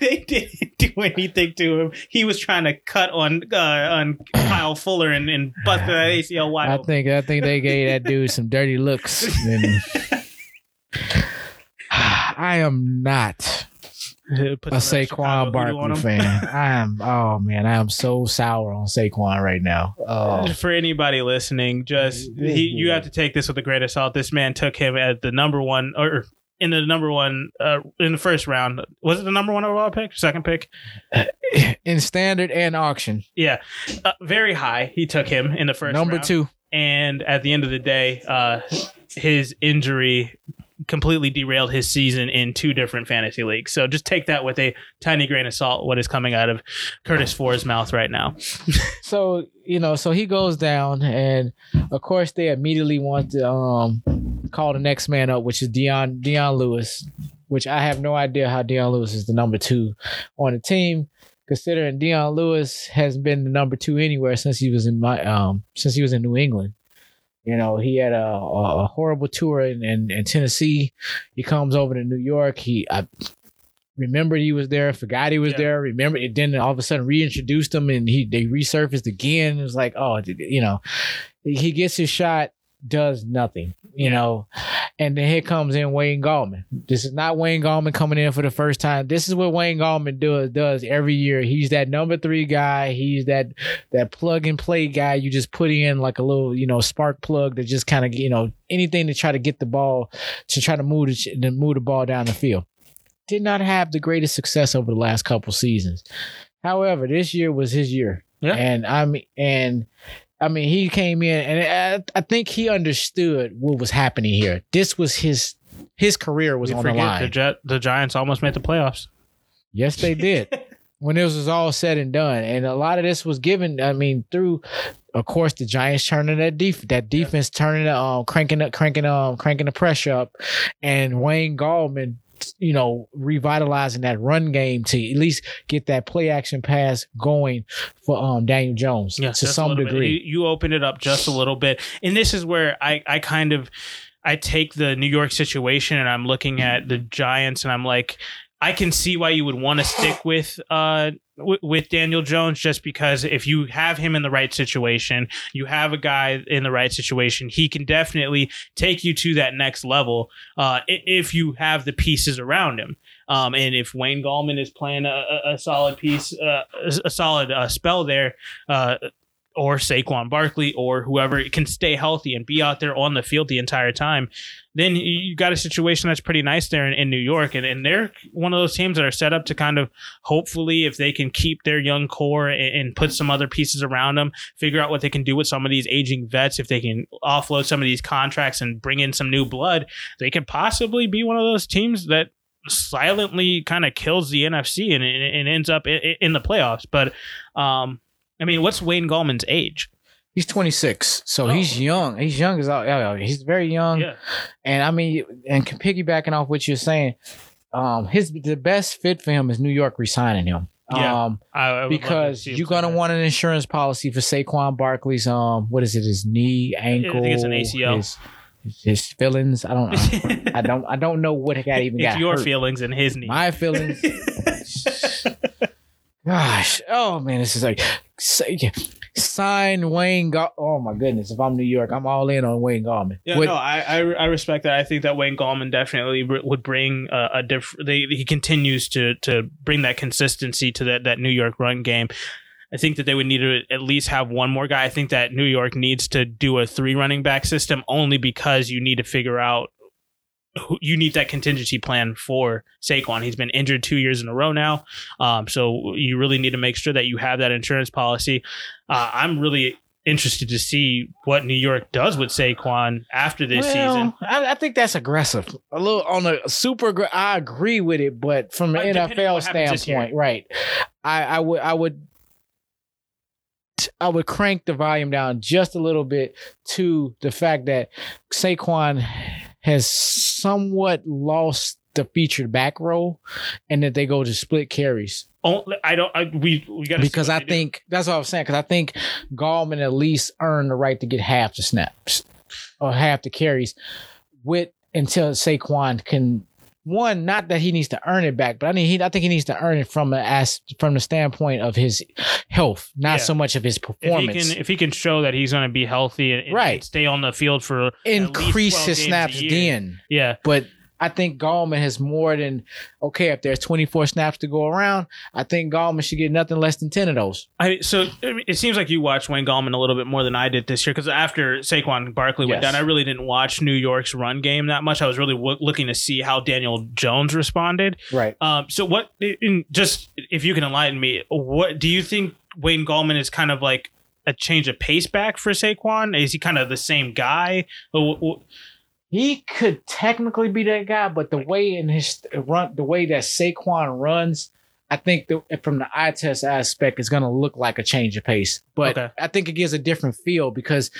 They didn't do anything to him. He was trying to cut on Kyle Fuller and bust the ACL wide open. I think they gave that dude some dirty looks. And I am not a Saquon Barkley fan. I am so sour on Saquon right now. Oh. For anybody listening, you have to take this with a grain of salt. This man took him at the number one in the first round. Was it the number one overall pick? Second pick? In standard and auction. Yeah. Very high. He took him in the first round. Number two. And at the end of the day, his injury completely derailed his season in two different fantasy leagues. So just take that with a tiny grain of salt, what is coming out of Curtis Ford's mouth right now. So, so he goes down, and of course they immediately want to call the next man up, which is Deion Lewis, which I have no idea how Deion Lewis is the number two on the team, considering Deion Lewis hasn't been the number two anywhere since he was in New England. You know, he had a horrible tour in Tennessee. He comes over to New York. I remembered he was there, forgot he was there. Remember it, then all of a sudden reintroduced him, and they resurfaced again. It was like, he gets his shot, does nothing, you know. And then here comes in Wayne Gallman. This is not Wayne Gallman coming in for the first time. This is what Wayne Gallman does every year. He's that number three guy. He's that plug and play guy. You just put in like a little, spark plug that just kind of, anything to try to get the ball, to try to move the ball down the field. Did not have the greatest success over the last couple seasons. However, this year was his year. Yeah. And I mean, he came in and I think he understood what was happening here. This was his career was on the line. The Giants almost made the playoffs. Yes, they did. When this was all said and done, and a lot of this was given, I mean, through, of course, the Giants turning that defense, turning cranking the pressure up, and Wayne Gallman, you know, revitalizing that run game to at least get that play action pass going for Daniel Jones to some degree. You opened it up just a little bit, and this is where I take the New York situation and I'm looking at the Giants and I'm like, I can see why you would want to stick with Daniel Jones, just because if you have him in the right situation, you have a guy in the right situation, he can definitely take you to that next level if you have the pieces around him. And if Wayne Gallman is playing a solid piece, a solid spell there, or Saquon Barkley or whoever can stay healthy and be out there on the field the entire time, then you got a situation that's pretty nice there in New York. And they're one of those teams that are set up to kind of, hopefully, if they can keep their young core and put some other pieces around them, figure out what they can do with some of these aging vets, if they can offload some of these contracts and bring in some new blood, they could possibly be one of those teams that silently kind of kills the NFC and ends up in the playoffs. But, I mean, what's Wayne Gallman's age? He's 26, so he's young. He's young as all. He's very young, yeah. And I mean, and piggybacking off what you're saying, the best fit for him is New York re-signing him. Yeah, I because you're gonna want an insurance policy for Saquon Barkley's what is it? His knee, ankle? I think it's an ACL. His feelings. I don't know. I don't know what that even got. It's your hurt. Feelings and his knee. My feelings. Gosh, oh man, this is like. Sign Wayne Gallman. Oh my goodness! If I'm New York, I'm all in on Wayne Gallman. Yeah, I respect that. I think that Wayne Gallman definitely would bring a different. He continues to bring that consistency to that New York run game. I think that they would need to at least have one more guy. I think that New York needs to do a 3 running back system only because you need to figure out. You need that contingency plan for Saquon. He's been injured 2 years in a row now. So you really need to make sure that you have that insurance policy. I'm really interested to see what New York does with Saquon after this season. I think that's aggressive. A little on a super aggressive. I agree with it, but from an NFL standpoint, right. I would crank the volume down just a little bit to the fact that Saquon has somewhat lost the featured back role, and that they go to split carries. We got because I think that's what I was saying. Because I think Gallman at least earned the right to get half the snaps or half the carries until Saquon can. One, not that he needs to earn it back, but I think he needs to earn it from the standpoint of his health, not so much of his performance. If he can show that he's going to be healthy and stay on the field for increase at least 12 his snaps, then but I think Gallman has more than if there's 24 snaps to go around, I think Gallman should get nothing less than 10 of those. It seems like you watched Wayne Gallman a little bit more than I did this year, because after Saquon Barkley went down, I really didn't watch New York's run game that much. I was really looking to see how Daniel Jones responded. Right. So what? Just if you can enlighten me, what do you think Wayne Gallman is kind of like a change of pace back for Saquon? Is he kind of the same guy? He could technically be that guy, but the way in his run, the way that Saquon runs, I think from the eye test aspect, is going to look like a change of pace. But I think it gives a different feel because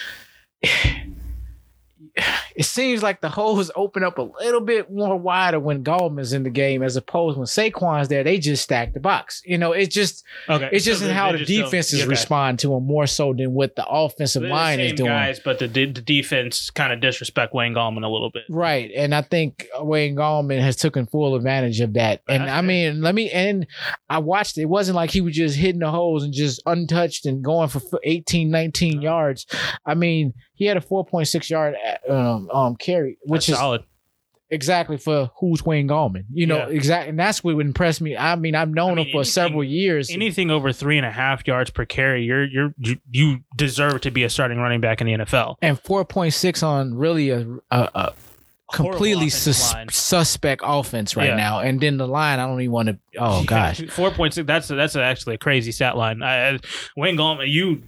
it seems like the holes open up a little bit more wider when Gallman's in the game, as opposed to when Saquon's there, they just stack the box. You know, it's just how the defenses respond to him more so than what the offensive line is doing. Guys, but the defense kind of disrespect Wayne Gallman a little bit, right? And I think Wayne Gallman has taken full advantage of that. And I mean, I watched it. It wasn't like he was just hitting the holes and just untouched and going for 18, 19 yards. I mean, he had a 4.6 yard carry, which is solid. Exactly for who's Wayne Gallman, you know, exactly. And that's what would impress me. I mean, I've known him for several years. Anything over 3.5 yards per carry, you deserve to be a starting running back in the NFL. And 4.6 on really a completely suspect offense right now. And then the line, I don't even want to. Oh gosh, 4.6. That's actually a crazy stat line. Wayne Gallman, you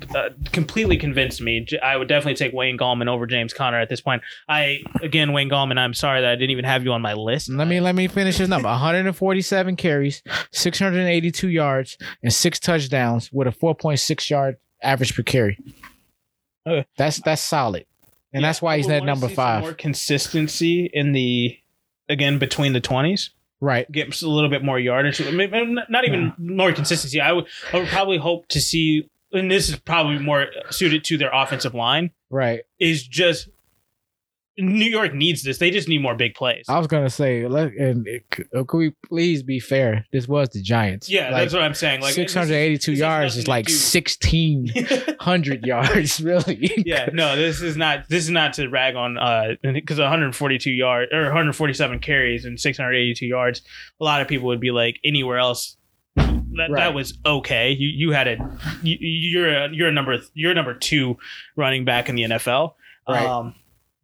completely convinced me. I would definitely take Wayne Gallman over James Conner at this point. Wayne Gallman, I'm sorry that I didn't even have you on my list. Let me finish his number. 147 carries, 682 yards, and 6 touchdowns with a 4.6 yard average per carry. Okay. That's solid. And that's why he's at number 5. More consistency in between the 20s. Right. Gets a little bit more yardage. I mean, not even more consistency. I would probably hope to see, and this is probably more suited to their offensive line. Right. Is just New York needs this. They just need more big plays. I was going to say, could we please be fair? This was the Giants. Yeah, that's what I'm saying. 682 yards is 1,600 yards, really. Yeah, no, this is not to rag on, because 142 yards or 147 carries and 682 yards, a lot of people would be like, anywhere else that was okay. You had you're number 2 running back in the NFL. Right.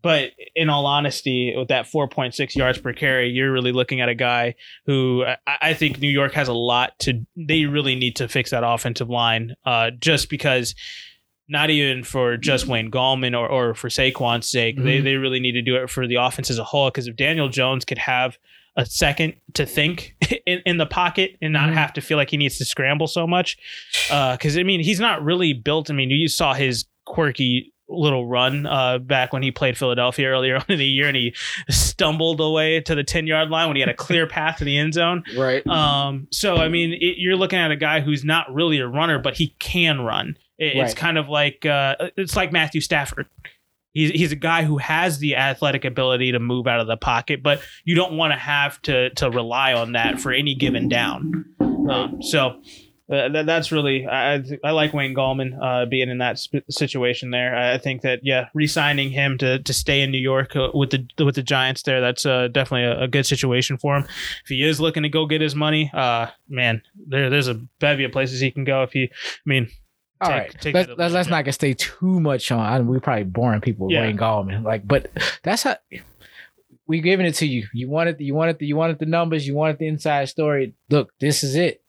But in all honesty, with that 4.6 yards per carry, you're really looking at a guy who I think New York has a lot to. They really need to fix that offensive line, just because not even for just Wayne Gallman or for Saquon's sake, mm-hmm. they really need to do it for the offense as a whole. Because if Daniel Jones could have a second to think in the pocket and not have to feel like he needs to scramble so much, because he's not really built. You saw his quirky little run back when he played Philadelphia earlier on in the year, and he stumbled away to the 10-yard line when he had a clear path to the end zone. Right. You're looking at a guy who's not really a runner, but he can run. It's kind of like it's like Matthew Stafford. He's a guy who has the athletic ability to move out of the pocket, but you don't want to have to rely on that for any given down. That's really, I like Wayne Gallman being in that situation there. I think that re-signing him to stay in New York with the Giants there, that's definitely a good situation for him. If he is looking to go get his money, man, there's a bevy of places he can go. If he, let's not stay too much on. We're probably boring people with Wayne Gallman, but that's how we're giving it to you. You wanted the numbers. You wanted the inside story. Look, this is it.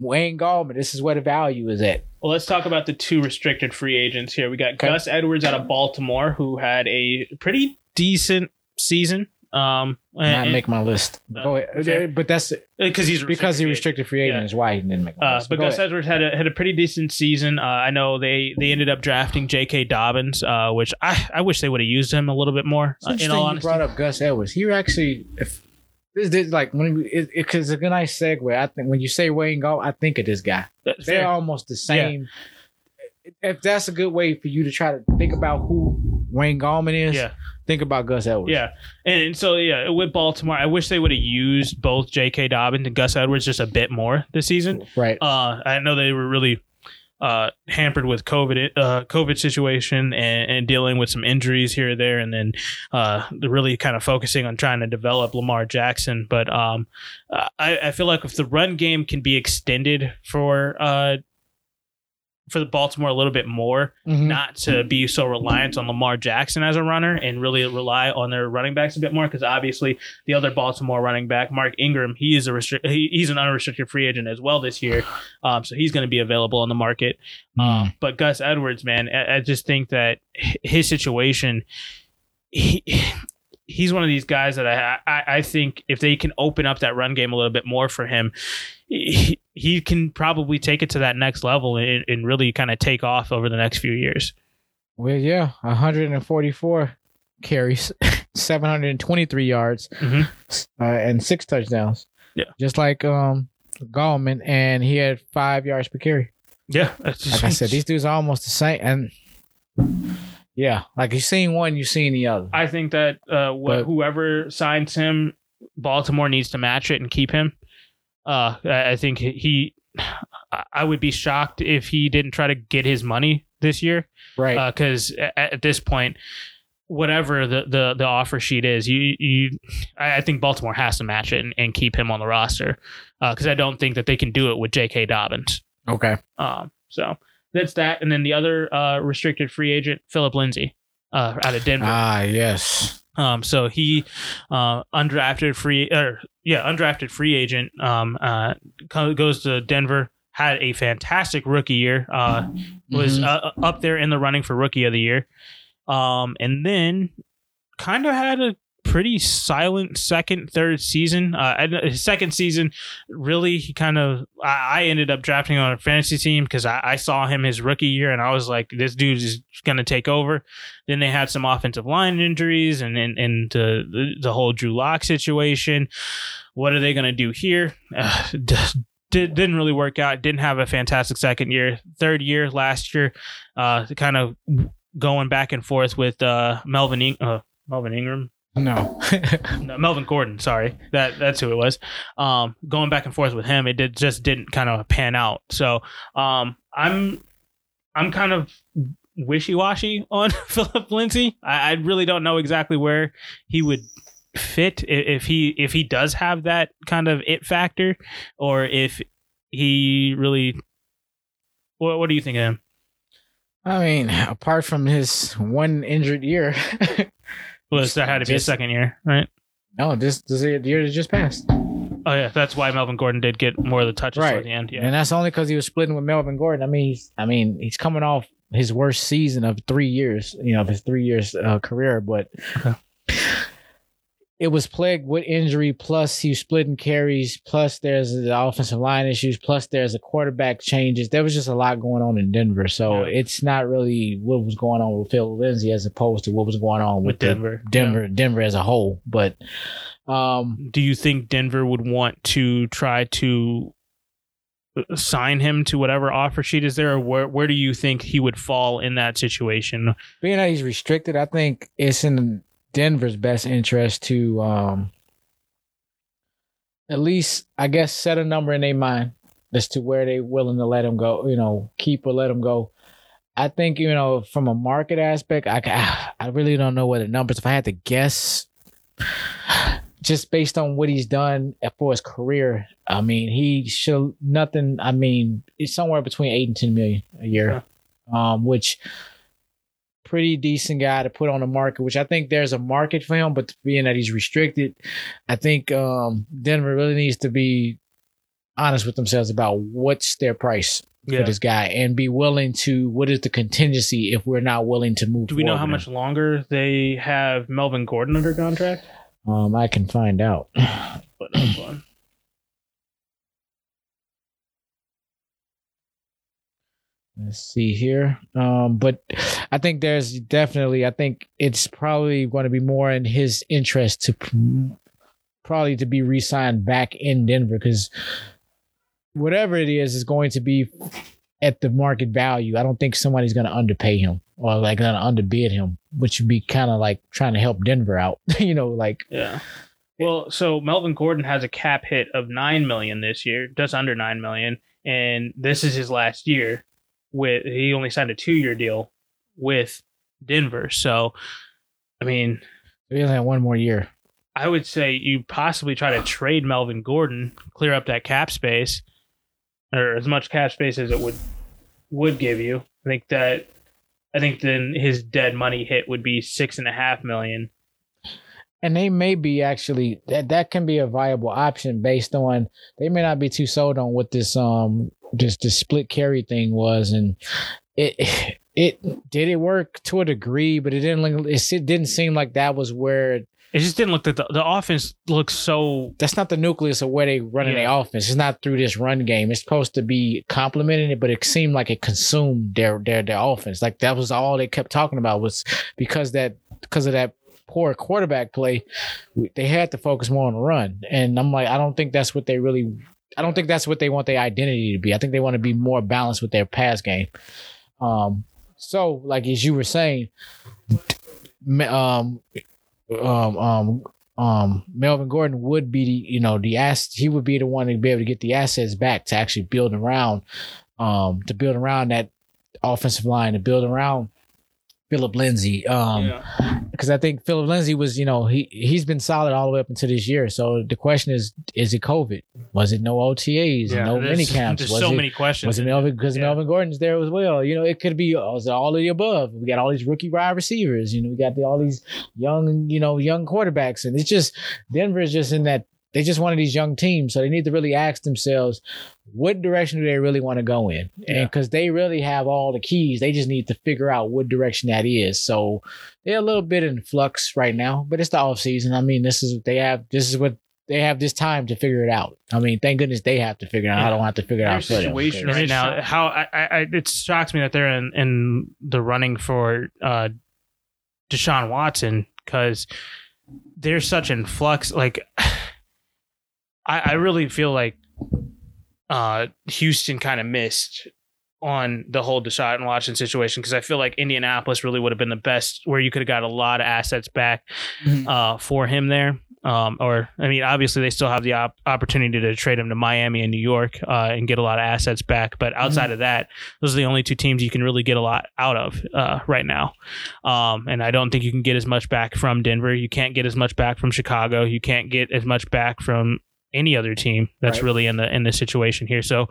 Wayne Gallman, this is where the value is at. Well, let's talk about the 2 restricted free agents here. We got Gus Edwards out of Baltimore, who had a pretty decent season. Not make my list. Go ahead. But that's because he's restricted free agent is why he didn't make my list. But Gus Edwards had a pretty decent season. I know they ended up drafting J.K. Dobbins, which I wish they would have used him a little bit more. In all honesty, you brought up Gus Edwards. He actually. It's a good nice segue. I think when you say Wayne Gallman, I think of this guy. They're almost the same. Yeah. If that's a good way for you to try to think about who Wayne Gallman is, think about Gus Edwards. Yeah, and so with Baltimore, I wish they would have used both J.K. Dobbins and Gus Edwards just a bit more this season. Right. I know they were really hampered with COVID situation and dealing with some injuries here or there, and then really kind of focusing on trying to develop Lamar Jackson. But I feel like if the run game can be extended for the Baltimore a little bit more, not to be so reliant on Lamar Jackson as a runner and really rely on their running backs a bit more, because obviously the other Baltimore running back, Mark Ingram, he's an unrestricted free agent as well this year, so he's going to be available on the market. But Gus Edwards, man, I just think that his situation, he's one of these guys that I think if they can open up that run game a little bit more for him, he can probably take it to that next level and really kind of take off over the next few years. Well, 144 carries, 723 yards, and 6 touchdowns. Yeah, just like Gallman, and he had 5 yards per carry. Yeah, like I said, these dudes are almost the same, and. Yeah, like you've seen one, you've seen the other. I think that whoever signs him, Baltimore needs to match it and keep him. I think I would be shocked if he didn't try to get his money this year. Right. Because at this point, whatever the offer sheet is, I think Baltimore has to match it and keep him on the roster. Because I don't think that they can do it with J.K. Dobbins. Okay. So. That's that. And then the other restricted free agent, Philip Lindsay, out of Denver. Ah, yes. So he undrafted free agent goes to Denver. Had a fantastic rookie year. Was up there in the running for rookie of the year, and then kind of had a pretty silent second, third season. His second season, really, he kind of. I ended up drafting him on a fantasy team because I saw him his rookie year, and I was like, this dude is going to take over. Then they had some offensive line injuries, and the whole Drew Lock situation. What are they going to do here? Didn't really work out. Didn't have a fantastic second year. Third year last year, kind of going back and forth with Melvin Gordon. Sorry, that's who it was. Going back and forth with him, it just didn't kind of pan out. So I'm kind of wishy-washy on Philip Lindsay. I really don't know exactly where he would fit if he does have that kind of it factor, or if he really. What do you think of him? I mean, apart from his one injured year, well, that had to be a second year, right? No, this year just passed. Oh yeah, that's why Melvin Gordon did get more of the touches right at the end. Yeah, and that's only because he was splitting with Melvin Gordon. I mean, he's coming off his worst season of 3 years, of his 3 years career, but. It was plagued with injury, plus he was splitting carries, plus there's the offensive line issues, plus there's the quarterback changes. There was just a lot going on in Denver. So it's not really what was going on with Phil Lindsay as opposed to what was going on with Denver as a whole. But do you think Denver would want to try to sign him to whatever offer sheet is there, or where do you think he would fall in that situation? Being that he's restricted, I think it's in Denver's best interest to at least, I guess, set a number in their mind as to where they're willing to let him go, keep or let him go. I think, from a market aspect, I really don't know what the numbers, if I had to guess, just based on what he's done for his career, I mean, he should nothing. I mean, it's somewhere between 8 and 10 million a year, which pretty decent guy to put on the market, which I think there's a market for him, but being that he's restricted, I think Denver really needs to be honest with themselves about what's their price for this guy and be willing to, what is the contingency if we're not willing to move forward. Do we know how much longer they have Melvin Gordon under contract? I can find out. But that's fun. Let's see here. But I think there's definitely, I think it's probably going to be more in his interest to probably to be re-signed back in Denver, because whatever it is going to be at the market value. I don't think somebody's going to underpay him or like going to underbid him, which would be kind of like trying to help Denver out, Yeah. Well, so Melvin Gordon has a cap hit of $9 million this year, just under $9 million. And this is his last year. He only signed a 2-year deal with Denver, so I mean, we only have one more year. I would say you possibly try to trade Melvin Gordon, clear up that cap space, or as much cap space as it would give you. I think then his dead money hit would be $6.5 million, and they may be actually that can be a viable option based on they may not be too sold on what this just the split carry thing was, and it did work to a degree, but it didn't seem like that was where it just didn't look that the offense looks so. That's not the nucleus of where they running their offense. It's not through this run game. It's supposed to be complementing it, but it seemed like it consumed their offense. Like that was all they kept talking about was because of that poor quarterback play. They had to focus more on the run, and I'm like, I don't think that's what they want their identity to be. I think they want to be more balanced with their pass game. So, like as you were saying, Melvin Gordon would be he would be the one to be able to get the assets back to actually build around that offensive line, to build around Philip Lindsay. Because I think Philip Lindsay was, you know, he's been solid all the way up until this year. So the question is it COVID? Was it no OTAs? Yeah, no mini camps? There's many questions. Was it Melvin? Because Melvin Gordon's there as well. You know, it could be all of the above. We got all these rookie wide receivers. You know, we got all these young quarterbacks, and it's just Denver's just in that. They just wanted these young teams, so they need to really ask themselves, what direction do they really want to go in? And because they really have all the keys, they just need to figure out what direction that is. So they're a little bit in flux right now, but it's the off season. I mean, this is what they have this time to figure it out. I mean, thank goodness they have to figure it out. I don't have to figure it out. Their situation right now, it shocks me that they're in the running for Deshaun Watson, because they're such in flux. Like, I really feel like Houston kind of missed on the whole Deshaun Watson situation, because I feel like Indianapolis really would have been the best, where you could have got a lot of assets back for him there. Obviously they still have the opportunity to trade him to Miami and New York and get a lot of assets back. But outside of that, those are the only two teams you can really get a lot out of right now. And I don't think you can get as much back from Denver. You can't get as much back from Chicago. You can't get as much back from any other team that's really in the situation here. So,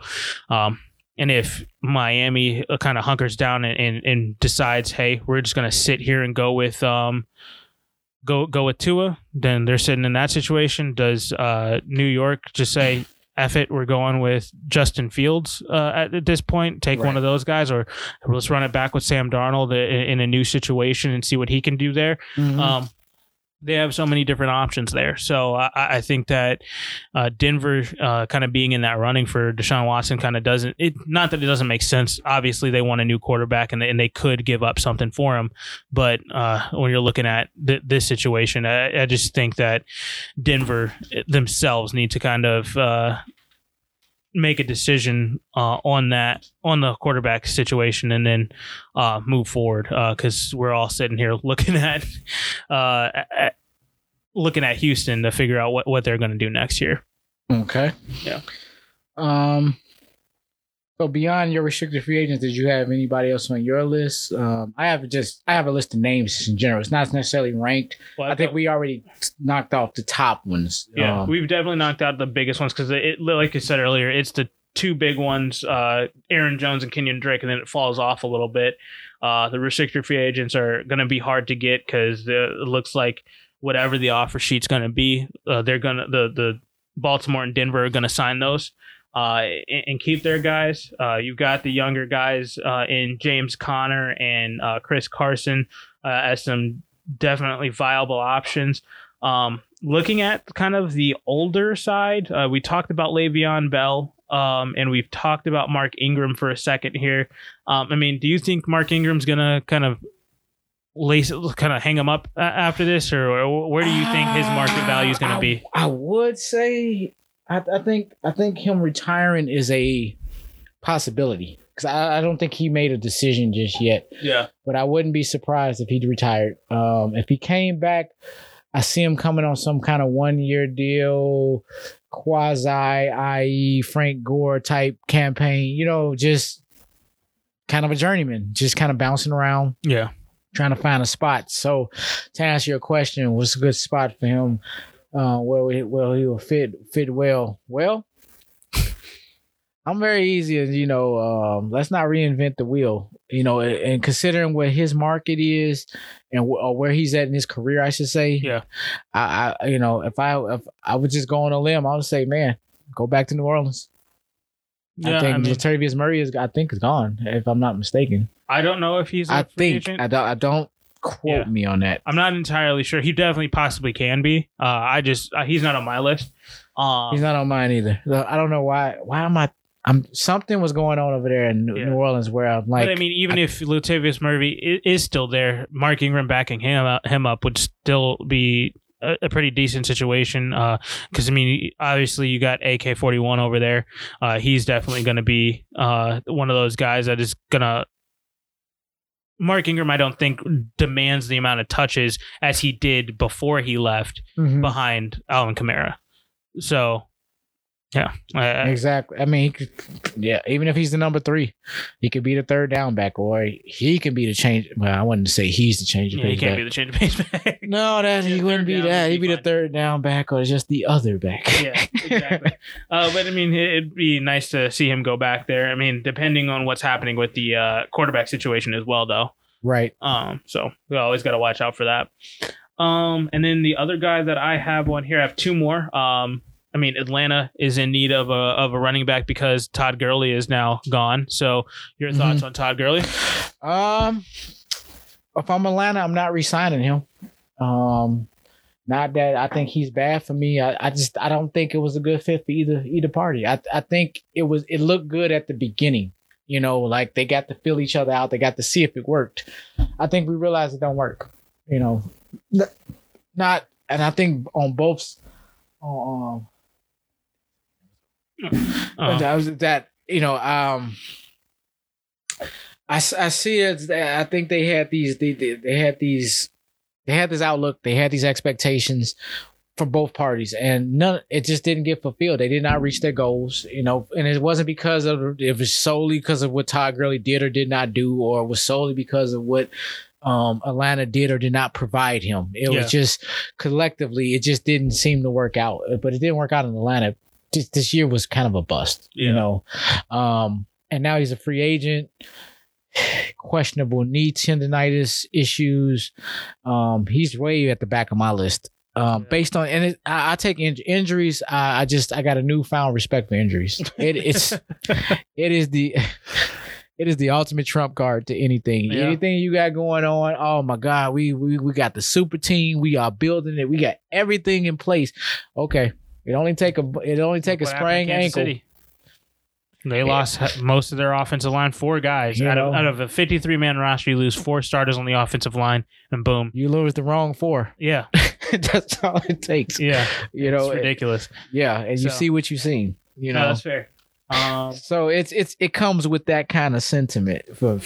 and if Miami kind of hunkers down and decides, hey, we're just going to sit here and go with Tua, then they're sitting in that situation. Does New York just say, F it, we're going with Justin Fields at this point, take one of those guys, or let's run it back with Sam Darnold in a new situation and see what he can do there. They have so many different options there. So I think that Denver kind of being in that running for Deshaun Watson kind of doesn't – it not that it doesn't make sense. Obviously, they want a new quarterback, and they could give up something for him. But when you're looking at this situation, I just think that Denver themselves need to kind of make a decision on the quarterback situation, and then move forward, because we're all sitting here looking at Houston to figure out what they're going to do next year. Okay. Yeah. So beyond your restricted free agents, did you have anybody else on your list? I have a list of names in general. It's not necessarily ranked. Well, I think we already knocked off the top ones. Yeah, we've definitely knocked out the biggest ones, because like I said earlier, it's the two big ones, Aaron Jones and Kenyan Drake, and then it falls off a little bit. The restricted free agents are going to be hard to get, because it looks like whatever the offer sheet's going to be, the Baltimore and Denver are going to sign those and keep their guys. You've got the younger guys in James Conner and Chris Carson as some definitely viable options. Looking at kind of the older side, we talked about Le'Veon Bell. And we've talked about Mark Ingram for a second here. Do you think Mark Ingram's gonna kind of hang him up after this, or where do you think his market value is gonna be? I would say I think him retiring is a possibility, because I don't think he made a decision just yet. Yeah, but I wouldn't be surprised if he retired. If he came back, I see him coming on some kind of 1-year deal, quasi, i.e. Frank Gore type campaign, just kind of a journeyman, just kind of bouncing around. Yeah. Trying to find a spot. So to answer your question, what's a good spot for him? Where he will fit well. Well, I'm very easy, let's not reinvent the wheel, and considering what his market is and where he's at in his career, I should say. Yeah. If I would just go on a limb, I would say, man, go back to New Orleans. Yeah, Latavius Murray is gone, if I'm not mistaken. I don't know if he's a free agent. I don't quote me on that. I'm not entirely sure. He definitely possibly can be. He's not on my list. He's not on mine either. I don't know why. Why am I? Something was going on over there in New Orleans where I'm like. But if Latavius Murray is still there, Mark Ingram backing him up would still be a pretty decent situation. Because obviously you got AK-41 over there. He's definitely going to be one of those guys that is going to. Mark Ingram, I don't think, demands the amount of touches as he did before he left behind Alvin Kamara. So Yeah, exactly. I mean, even if he's the number three, he could be the third down back, or he can be the change. Well, I wouldn't say he's the change of pace. He can't be the change of pace back. No, that he wouldn't be that. He'd be the third down back, or just the other back. Yeah, exactly. But I mean, it'd be nice to see him go back there. I mean, depending on what's happening with the quarterback situation as well, though. Right. So we always got to watch out for that. And then the other guy that I have on here, I have two more. I mean, Atlanta is in need of a running back because Todd Gurley is now gone. So your thoughts on Todd Gurley? If I'm Atlanta, I'm not re-signing him. Not that I think he's bad for me. I don't think it was a good fit for either party. I think it looked good at the beginning. You know, like they got to feel each other out. They got to see if it worked. I think we realized it don't work. You know, not, and I think on both. I see it. I think they had this outlook. They had these expectations from both parties, and none. It just didn't get fulfilled. They did not reach their goals, you know. And it wasn't because of. It was solely because of what Todd Gurley did or did not do, or was solely because of what Atlanta did or did not provide him. It was just collectively, it just didn't seem to work out. But it didn't work out in Atlanta. This year was kind of a bust, you know. And now he's a free agent. Questionable knee tendonitis issues. He's way at the back of my list. Based on, and I take injuries. I got a newfound respect for injuries. It is the ultimate trump card to anything. Yeah. Anything you got going on, oh my God, we got the super team. We are building it. We got everything in place. Okay, it only take a sprained ankle. City? They lost most of their offensive line. Four guys out of a 53-man roster, you lose four starters on the offensive line, and boom, you lose the wrong four. Yeah, that's all it takes. Yeah, you know, it's ridiculous. You see what you've seen. You know, that's fair. So it comes with that kind of sentiment for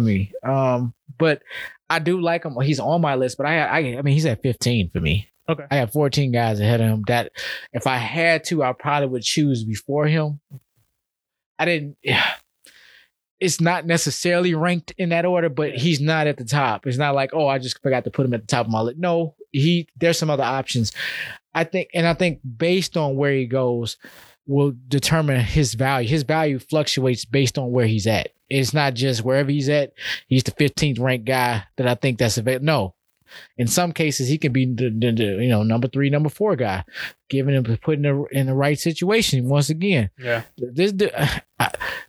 me. But I do like him. He's on my list, but I mean he's at 15 for me. Okay, I have 14 guys ahead of him. That if I had to, I probably would choose before him. I didn't. It's not necessarily ranked in that order, but he's not at the top. It's not like, oh, I just forgot to put him at the top of my list. No, there's some other options. I think based on where he goes will determine his value. His value fluctuates based on where he's at. It's not just wherever he's at. He's the 15th ranked guy that I think that's available. No, in some cases he can be the number three, number four guy, giving him putting in the right situation once again. Yeah, this dude.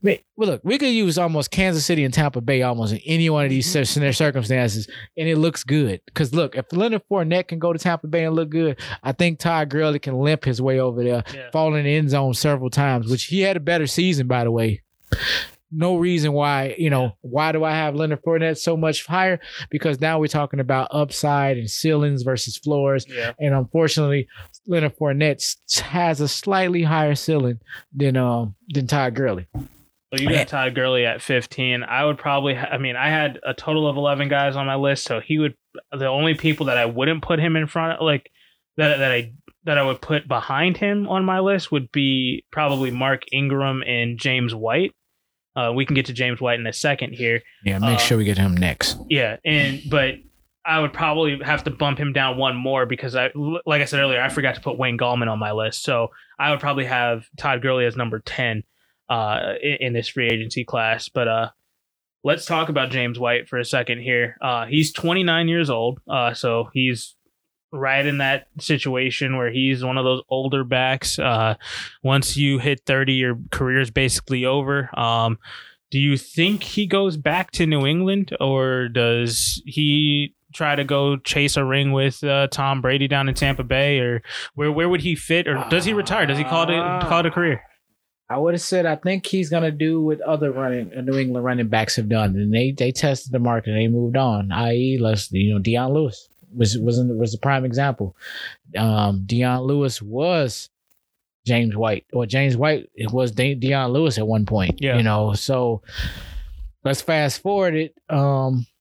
Well, look, we could use almost Kansas City and Tampa Bay almost in any one of these circumstances, and it looks good. Because look, if Leonard Fournette can go to Tampa Bay and look good, I think Todd Gurley can limp his way over there, fall in the end zone several times, which he had a better season, by the way. No reason why, why do I have Leonard Fournette so much higher? Because now we're talking about upside and ceilings versus floors. Yeah. And unfortunately, Leonard Fournette has a slightly higher ceiling than Todd Gurley. Well, you got Todd Gurley at 15. I would probably, I had a total of 11 guys on my list. So the only people that I wouldn't put him in front of, like that I would put behind him on my list would be probably Mark Ingram and James White. We can get to James White in a second here. Yeah, make sure we get him next. Yeah, but I would probably have to bump him down one more because, like I said earlier, I forgot to put Wayne Gallman on my list. So I would probably have Todd Gurley as number 10 in this free agency class. But let's talk about James White for a second here. He's 29 years old, so he's right in that situation where he's one of those older backs. Once you hit 30, your career is basically over. Do you think he goes back to New England, or does he try to go chase a ring with Tom Brady down in Tampa Bay, or where would he fit, or does he retire? Does he call it a career? I would have said I think he's gonna do what other New England running backs have done, and they tested the market and they moved on. I.e., Deion Lewis. Was a prime example. Deion Lewis was James White, or James White was Deion Lewis at one point. So let's fast forward it.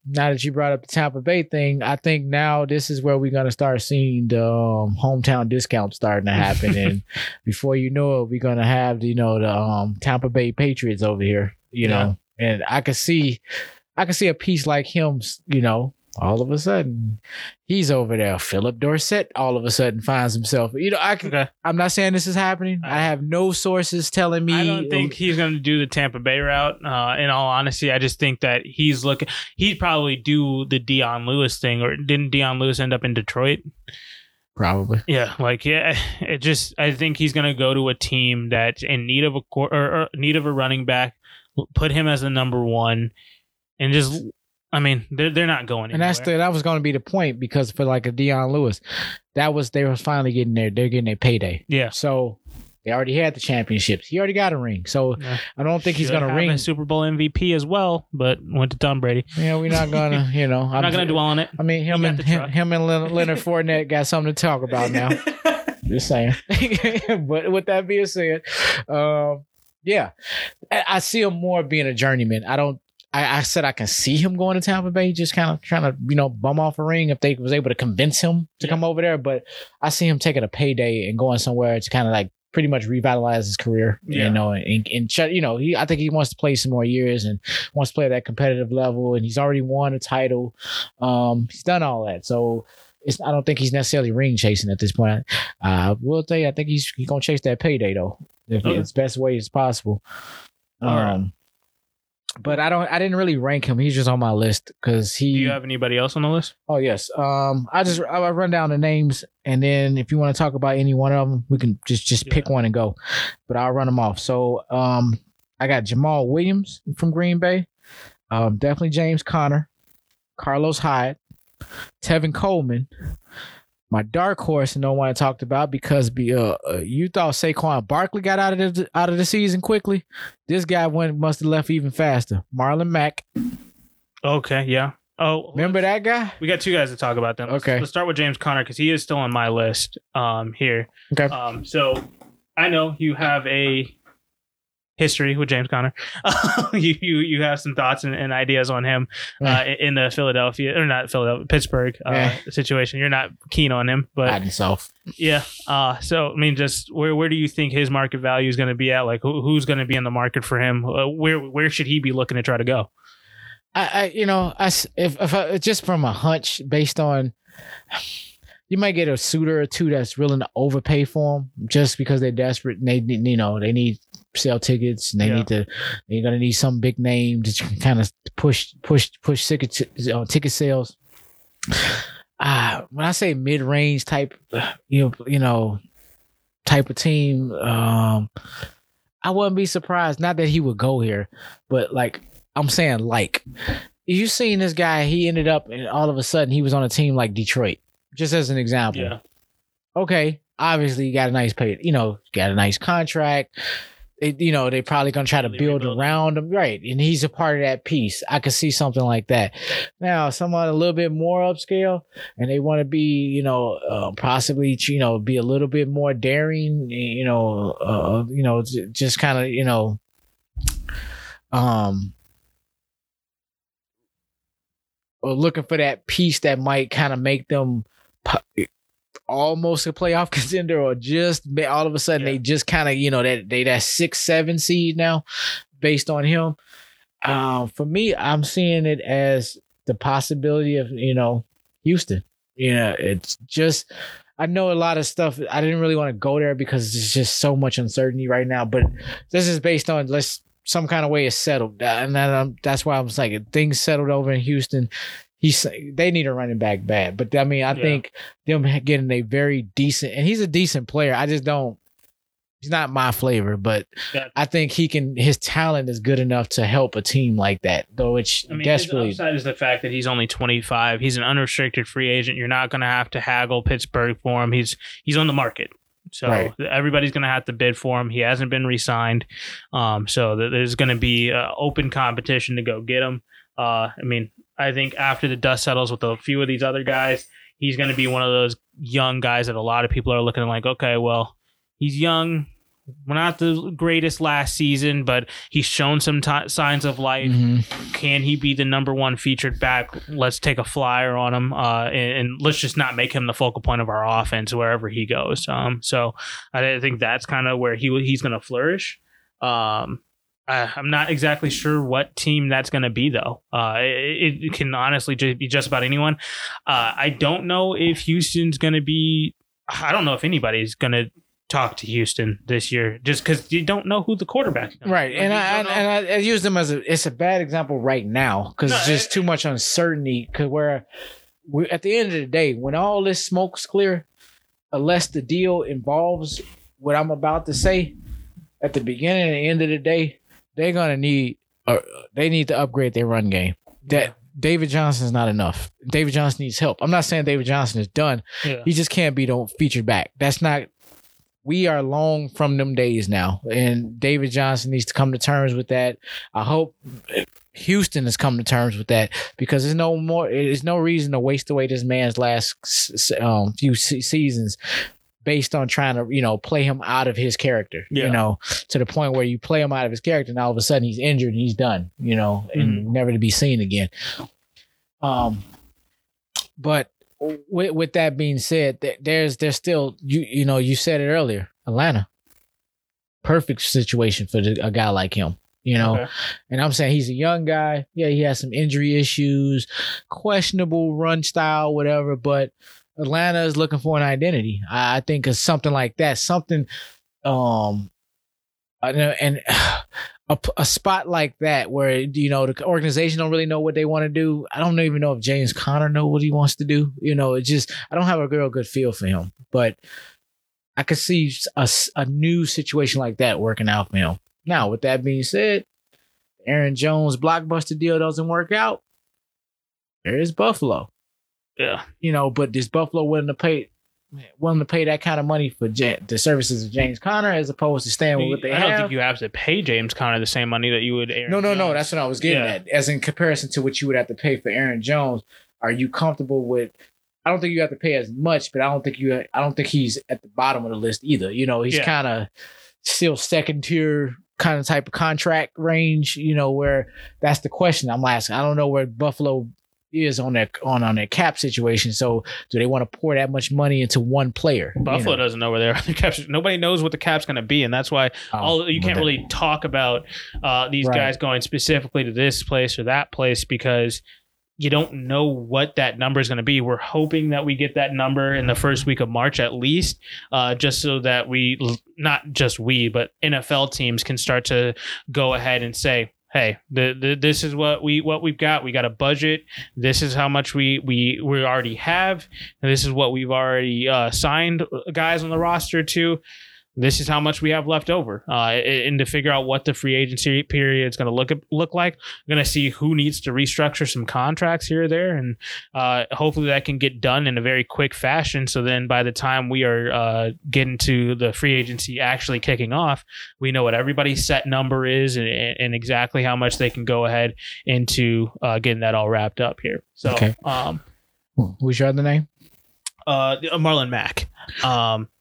now that you brought up the Tampa Bay thing, I think now this is where we're going to start seeing the hometown discount starting to happen. And before you know it, we're going to have, you know, the Tampa Bay Patriots over here, you know, and I could see a piece like him, you know, all of a sudden he's over there. Philip Dorsett all of a sudden finds himself, you know, I'm not saying this is happening. I have no sources telling me. I don't think he's going to do the Tampa Bay route. In all honesty, I just think that he'd probably do the Dion Lewis thing. Or didn't Dion Lewis end up in Detroit? Probably. Yeah. I think he's going to go to a team that's in need of a running back, put him as the number one, and just, I mean, they're not going anywhere. And that was going to be the point, because for like a Dion Lewis, they were finally getting their payday. Yeah. So they already had the championships. He already got a ring. So yeah. I don't think he's going to ring. A Super Bowl MVP as well, but went to Tom Brady. Yeah, we're not going to, you know. I'm not going to dwell on it. I mean, him and Leonard Fournette got something to talk about now. Just saying. But with that being said, yeah, I see him more being a journeyman. I said I can see him going to Tampa Bay, just kind of trying to, you know, bum off a ring if they was able to convince him to come over there. But I see him taking a payday and going somewhere to kind of like pretty much revitalize his career, you know, and you know, I think he wants to play some more years and wants to play at that competitive level. And he's already won a title. He's done all that. So I don't think he's necessarily ring chasing at this point. I will tell you, I think he's going to chase that payday, though, it's best way as possible. Right. But I didn't really rank him. He's just on my list because he. Do you have anybody else on the list? Oh yes. I run down the names, and then if you want to talk about any one of them, we can just pick one and go. But I'll run them off. So I got Jamaal Williams from Green Bay, definitely James Conner, Carlos Hyde, Tevin Coleman. My dark horse, and no one I talked about because you thought Saquon Barkley got out of the season quickly. This guy must have left even faster. Marlon Mack. Okay, yeah. Oh, remember that guy? We got two guys to talk about them. Okay, let's start with James Conner because he is still on my list. Here. Okay. So I know you have a history with James Conner. You have some thoughts and ideas on him in the Pittsburgh situation. You're not keen on him, but by himself. Yeah. So I mean, just where do you think his market value is going to be at? Like, who's going to be in the market for him? Where should he be looking to try to go? If I just from a hunch based on. You might get a suitor or two that's willing to overpay for them just because they're desperate and they need sale tickets and they're going to need some big name to kind of push ticket sales. When I say mid-range type, type of team, I wouldn't be surprised. Not that he would go here, but like I'm saying, like you seen this guy, he ended up and all of a sudden he was on a team like Detroit. Just as an example. Yeah. Okay. Obviously, you got a nice pay. You know, got a nice contract. They're probably going to try to build around him. Right. And he's a part of that piece. I could see something like that. Now, someone a little bit more upscale and they want to be, possibly, be a little bit more daring, just kind of, or looking for that piece that might kind of make them almost a playoff contender, or just all of a sudden they just kind of that 6-7 seed now, based on him. For me, I'm seeing it as the possibility of Houston. Yeah, it's just I know a lot of stuff. I didn't really want to go there because there's just so much uncertainty right now. But this is based on some kind of way is settled, and that's why I was like, if things settled over in Houston, they need a running back bad. But I mean, I think them getting a very decent, and he's a decent player. I just don't. He's not my flavor, but I think he can. His talent is good enough to help a team like that, though. It's desperately. His upside is the fact that he's only 25. He's an unrestricted free agent. You're not going to have to haggle Pittsburgh for him. He's on the market. So everybody's going to have to bid for him. He hasn't been re-signed. So there's going to be open competition to go get him. I think after the dust settles with a few of these other guys, he's going to be one of those young guys that a lot of people are looking like, okay, well, he's young. not the greatest last season, but he's shown some signs of life. Mm-hmm. Can he be the number one featured back? Let's take a flyer on him, and let's just not make him the focal point of our offense wherever he goes. So I think that's kind of where he's going to flourish. I'm not exactly sure what team that's going to be, though. It can honestly be just about anyone. I don't know if Houston's going to be... I don't know if anybody's going to talk to Houston this year, just because you don't know who the quarterback is. Right. And I use them as it's a bad example right now, because it's just too much uncertainty. Because we're at the end of the day, when all this smoke's clear, unless the deal involves what I'm about to say, at the beginning and the end of the day, they're going to need to upgrade their run game. That David Johnson's not enough. David Johnson needs help. I'm not saying David Johnson is done. Yeah. He just can't be the featured back. That's not... We are long from them days now, and David Johnson needs to come to terms with that. I hope Houston has come to terms with that, because there's no reason to waste away this man's last few seasons based on trying to, play him out of his character, to the point where you play him out of his character and all of a sudden he's injured and he's done, and never to be seen again. But with that being said, there's still, you said it earlier, Atlanta, perfect situation for a guy like him. Okay. And I'm saying he's a young guy. Yeah, he has some injury issues, questionable run style, whatever, but Atlanta is looking for an identity. I think of something like that, a spot like that where, the organization don't really know what they want to do. I don't even know if James Conner knows what he wants to do. I don't have a good feel for him, but I could see a new situation like that working out for him. Now, with that being said, Aaron Jones blockbuster deal doesn't work out. There is Buffalo. Yeah. But this Buffalo willing to pay that kind of money for the services of James Conner as opposed to staying with what they have. I don't think you have to pay James Conner the same money that you would Aaron Jones. No. That's what I was getting at. As in comparison to what you would have to pay for Aaron Jones, are you comfortable with... I don't think you have to pay as much, but I don't think he's at the bottom of the list either. He's kind of still second tier kind of type of contract range, where that's the question I'm asking. I don't know where Buffalo... is on their on their cap situation. So do they want to pour that much money into one player? Buffalo doesn't know where their cap. Nobody knows what the cap's going to be, and that's why you can't really talk about these guys going specifically to this place or that place, because you don't know what that number is going to be. We're hoping that we get that number in the first week of March at least, just so that not just we, but NFL teams can start to go ahead and say, hey, this is what we've got. We got a budget. This is how much we already have. And this is what we've already signed guys on the roster to. This is how much we have left over. And to figure out what the free agency period is going to look like. We're going to see who needs to restructure some contracts here or there. And hopefully that can get done in a very quick fashion. So then by the time we are getting to the free agency actually kicking off, we know what everybody's set number is and exactly how much they can go ahead into getting that all wrapped up here. So, okay. Who's your other name? Marlon Mack.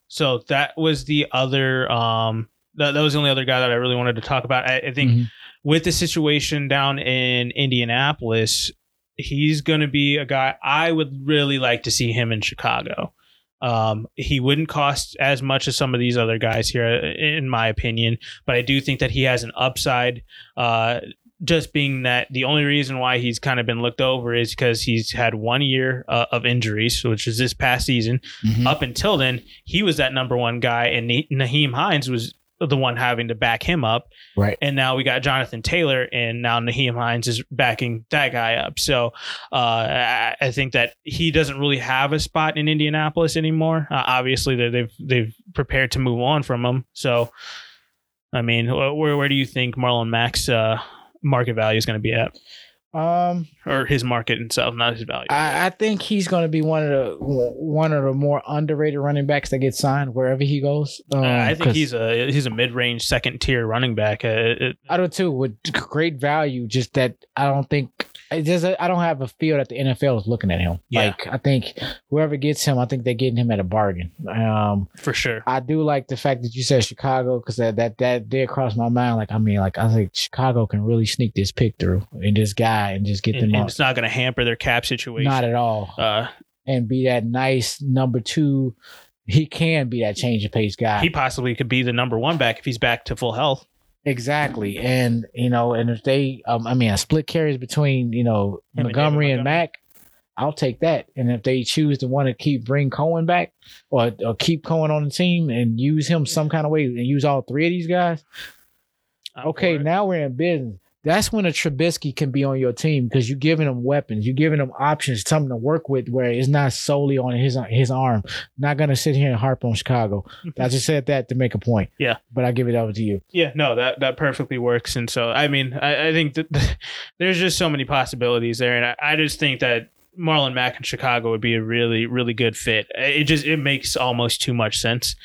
So that was the other, that was the only other guy that I really wanted to talk about. I think with the situation down in Indianapolis, he's going to be a guy I would really like to see him in Chicago. He wouldn't cost as much as some of these other guys here, in my opinion, but I do think that he has an upside, just being that the only reason why he's kind of been looked over is because he's had 1 year of injuries, which is this past season. Mm-hmm. Up until then, he was that number one guy, and Nyheim Hines was the one having to back him up. Right. And now we got Jonathan Taylor, and now Nyheim Hines is backing that guy up. So I think that he doesn't really have a spot in Indianapolis anymore. Obviously, they've prepared to move on from him. So, I mean, where do you think Marlon Mack's market value is going to be at, or his market itself, not his value? I think he's going to be one of the more underrated running backs that get signed wherever he goes. I think he's a mid-range second tier running back. I do too, with great value. Just that I don't think I don't have a feel that the NFL is looking at him. Yeah. Like, I think whoever gets him, I think they're getting him at a bargain. For sure. I do like the fact that you said Chicago, because that did cross my mind. Like, I mean, like, I think Chicago can really sneak this pick through and this guy and just get them out. It's not going to hamper their cap situation. Not at all. And be that nice number two. He can be that change of pace guy. He possibly could be the number one back if he's back to full health. Exactly. And, you know, and if they, I split carries between, you know, Montgomery and Mack, I'll take that. And if they choose to want to bring Cohen back or keep Cohen on the team and use him some kind of way and use all three of these guys, okay, now we're in business. That's when a Trubisky can be on your team because you're giving him weapons. You're giving him options, something to work with where it's not solely on his arm. I'm not going to sit here and harp on Chicago. I just said that to make a point. Yeah. But I give it over to you. Yeah, no, that perfectly works. And so, I mean, I think that there's just so many possibilities there. And I just think that Marlon Mack in Chicago would be a really, really good fit. It makes almost too much sense.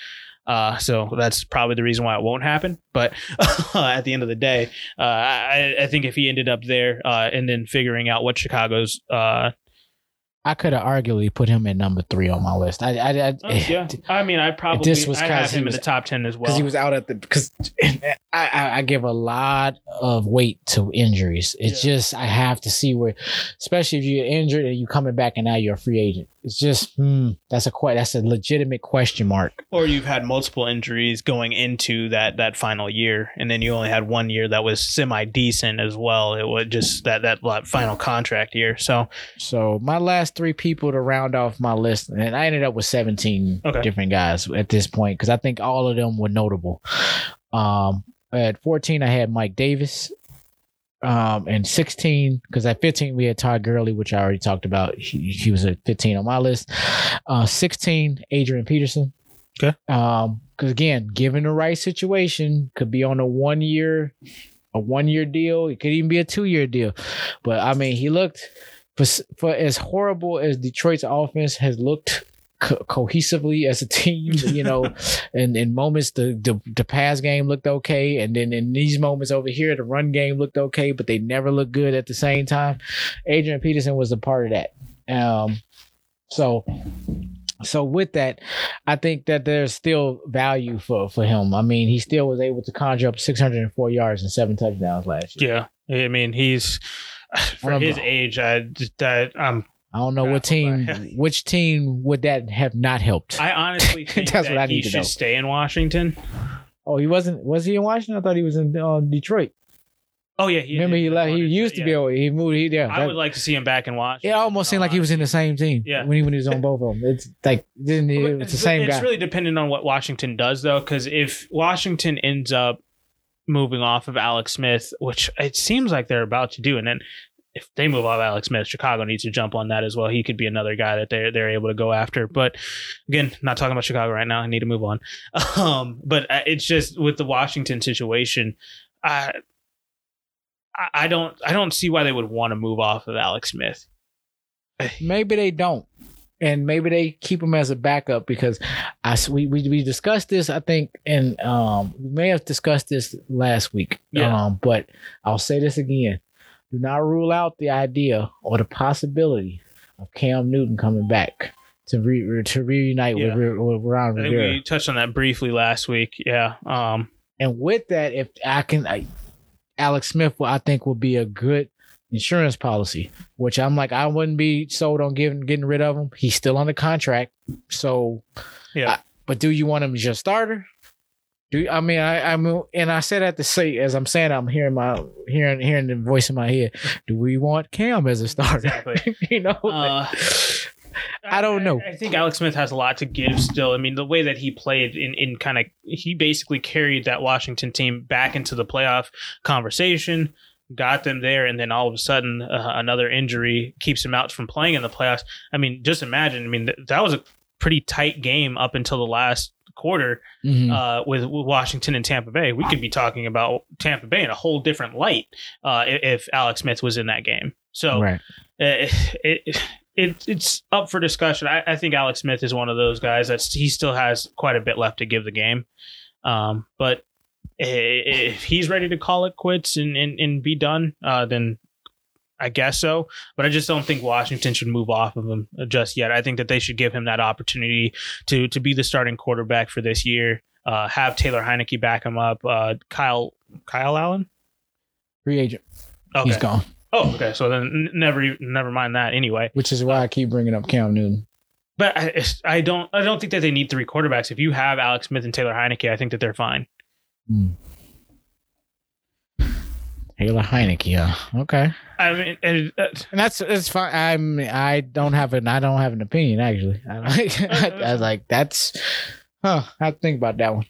So that's probably the reason why it won't happen. But at the end of the day, I think if he ended up there and then figuring out what Chicago's... I could have arguably put him at number 3 on my list. I have him in the top 10 as well. Because he was out at the... Because I give a lot of weight to injuries. It's just I have to see where... Especially if you're injured and you're coming back and now you're a free agent. It's just, that's a legitimate question mark. Or you've had multiple injuries going into that final year, and then you only had one year that was semi-decent as well. It was just that final contract year. So my last 3 people to round off my list, and I ended up with 17 different guys at this point because I think all of them were notable. At 14, I had Mike Davis. And 16, because at 15 we had Todd Gurley, which I already talked about. He was at 15 on my list. 16, Adrian Peterson. Okay. Because again, given the right situation, could be on a one year deal. It could even be a 2-year deal. But I mean, he looked for as horrible as Detroit's offense has looked cohesively as a team, you know, and in moments the pass game looked okay, and then in these moments over here the run game looked okay, but they never looked good at the same time. Adrian Peterson was a part of that. So with that, I think that there's still value for him. I mean, he still was able to conjure up 604 yards and 7 touchdowns last year. Yeah, I mean, he's for his age. I don't know which team would that have not helped. I honestly think he should stay in Washington. Oh, he wasn't. Was he in Washington? I thought he was in Detroit. Oh yeah, he used to be. He moved. Yeah, I would like to see him back in Washington. It almost seemed like he was in the same team. Yeah. when he was on both of them, it's the same guy. It's really dependent on what Washington does, though, because if Washington ends up moving off of Alex Smith, which it seems like they're about to do, and then. If they move off Alex Smith, Chicago needs to jump on that as well. He could be another guy that they're able to go after. But again, not talking about Chicago right now. I need to move on. But it's just with the Washington situation, I don't see why they would want to move off of Alex Smith. Maybe they don't. And maybe they keep him as a backup because we discussed this, I think, and we may have discussed this last week. Yeah. But I'll say this again. Do not rule out the idea or the possibility of Cam Newton coming back to reunite with Ron Rivera. I think we touched on that briefly last week. Yeah. And with that, if I can, Alex Smith, I think, will be a good insurance policy. Which I'm like, I wouldn't be sold on getting rid of him. He's still on the contract, so yeah. But do you want him as your starter? I said that to say, as I'm saying, I'm hearing the voice in my head. Do we want Cam as a starter? Exactly. You know, I don't know. I think Alex Smith has a lot to give still. I mean, the way that he played he basically carried that Washington team back into the playoff conversation, got them there, and then all of a sudden another injury keeps him out from playing in the playoffs. I mean, just imagine. I mean, that was a pretty tight game up until the last quarter with Washington and Tampa Bay. We could be talking about Tampa Bay in a whole different light if Alex Smith was in that game. So right. It's up for discussion. I think Alex Smith is one of those guys that he still has quite a bit left to give the game. But if he's ready to call it quits and be done, then I guess so, but I just don't think Washington should move off of him just yet. I think that they should give him that opportunity to be the starting quarterback for this year. Have Taylor Heineke back him up. Kyle Allen, free agent. Okay. He's gone. Oh, okay. So then never mind that anyway. Which is why I keep bringing up Cam Newton. But I don't think that they need three quarterbacks. If you have Alex Smith and Taylor Heineke, I think that they're fine. Mm. Taylor Heineke, yeah, okay. I mean, and that's fine. I don't have an opinion actually. I have to think about that one.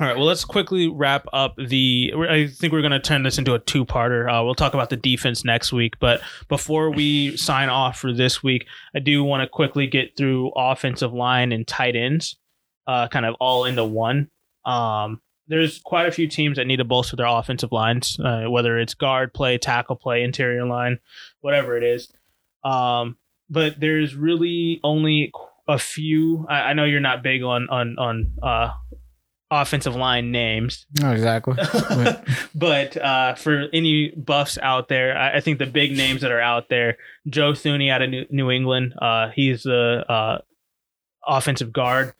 All right, well, let's quickly wrap up I think we're going to turn this into a two-parter. We'll talk about the defense next week, but before we sign off for this week, I do want to quickly get through offensive line and tight ends, kind of all into one. There's quite a few teams that need to bolster their offensive lines, whether it's guard play, tackle play, interior line, whatever it is. But there's really only a few. I know you're not big on offensive line names. No, exactly. But for any Buffs out there, I think the big names that are out there, Joe Thuney out of New England. He's the offensive guard,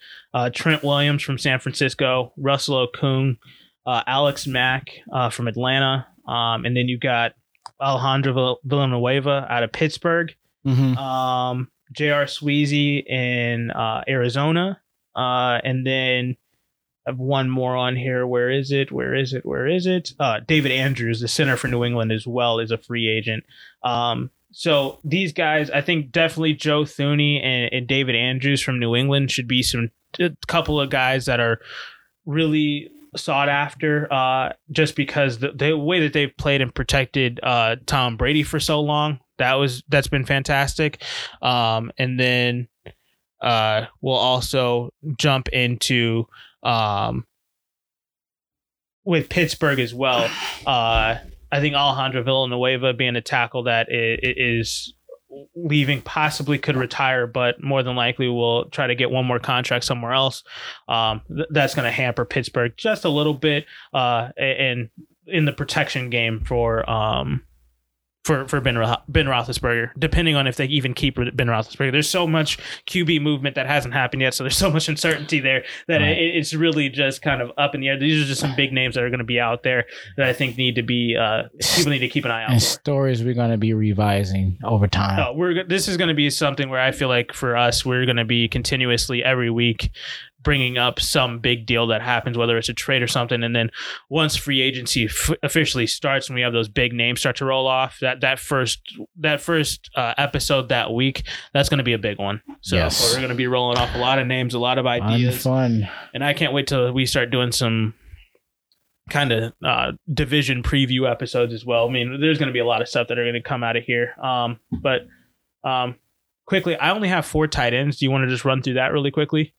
Trent Williams from San Francisco, Russell Okung, Alex Mack from Atlanta, and then you got Alejandro Villanueva out of Pittsburgh, mm-hmm. J.R. Sweezy in Arizona, and then I have one more on here. Where is it? David Andrews, the center for New England as well, is a free agent. So these guys, I think definitely Joe Thuney and David Andrews from New England should be a couple of guys that are really sought after, just because the way that they've played and protected Tom Brady for so long, that's been fantastic. And then we'll also jump into with Pittsburgh as well. I think Alejandro Villanueva being a tackle that is leaving, possibly could retire, but more than likely will try to get one more contract somewhere else. That's going to hamper Pittsburgh just a little bit, and in the protection game for Ben Roethlisberger, depending on if they even keep Ben Roethlisberger. There's so much QB movement that hasn't happened yet, so there's so much uncertainty there that it's really just kind of up in the air. These are just some big names that are going to be out there that I think need to be people need to keep an eye out for. Stories we're going to be revising over time. No, this is going to be something where I feel like for us, we're going to be continuously every week bringing up some big deal that happens, whether it's a trade or something. And then once free agency officially starts and we have those big names start to roll off, that first episode that week, that's going to be a big one. So yes. We're going to be rolling off a lot of names, a lot of ideas. Fun. And I can't wait till we start doing some kind of division preview episodes as well. I mean, there's going to be a lot of stuff that are going to come out of here. But quickly, I only have 4 tight ends. Do you want to just run through that really quickly?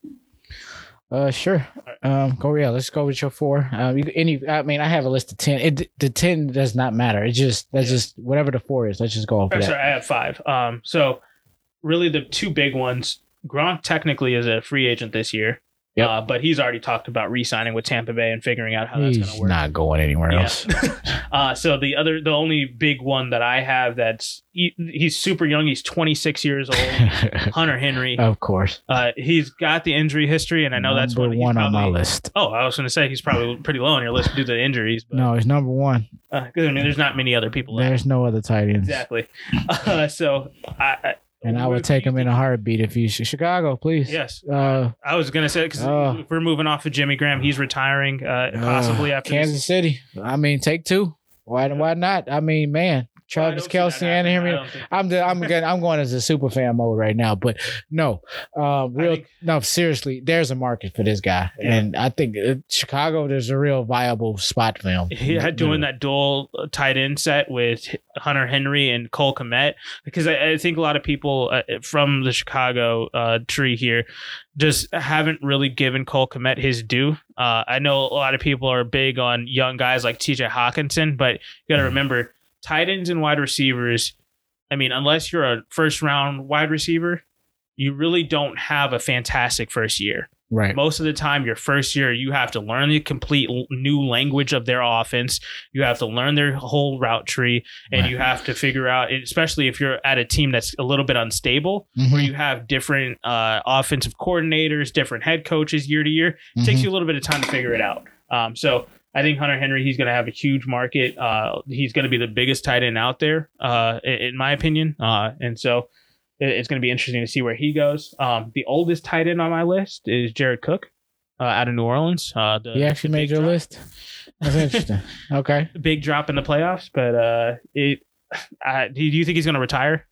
Sure. Let's go with your 4. I have a list of 10. The 10 does not matter. Just whatever the 4 is. Let's just go over that. Sorry, I have 5. So really the 2 big ones. Gronk technically is a free agent this year. Yep. But he's already talked about re-signing with Tampa Bay and figuring out how that's going to work. He's not going anywhere else. So the only big one that I have he's super young. He's 26 years old. Hunter Henry. Of course. He's got the injury history, and I know that's one on my list. Oh, I was going to say he's probably pretty low on your list due to the injuries. But, no, he's number 1. There's not many other people. There's no other tight ends. Exactly. And I would take him in a heartbeat if you should. Chicago, please. Yes. I was going to say, because we're moving off of Jimmy Graham. He's retiring possibly after Kansas City. I mean, take 2. Why not? I mean, man. Travis Kelce and Henry. I'm going as a super fan mode right now, but no, seriously, there's a market for this guy, yeah. And I think Chicago, there's a real viable spot for him. Yeah, doing that dual tight end set with Hunter Henry and Cole Kmet, because I think a lot of people from the Chicago tree here just haven't really given Cole Kmet his due. I know a lot of people are big on young guys like T.J. Hockenson, but you got to remember. Tight ends and wide receivers, I mean, unless you're a first-round wide receiver, you really don't have a fantastic first year. Right. Most of the time, your first year, you have to learn the complete new language of their offense. You have to learn their whole route tree, and you have to figure out, especially if you're at a team that's a little bit unstable, where you have different offensive coordinators, different head coaches year to year. It takes you a little bit of time to figure it out. So I think Hunter Henry, he's going to have a huge market. He's going to be the biggest tight end out there, in my opinion. And so it's going to be interesting to see where he goes. The oldest tight end on my list is Jared Cook, out of New Orleans. He actually made your list. That's interesting. Okay. Big drop in the playoffs, but do you think he's going to retire?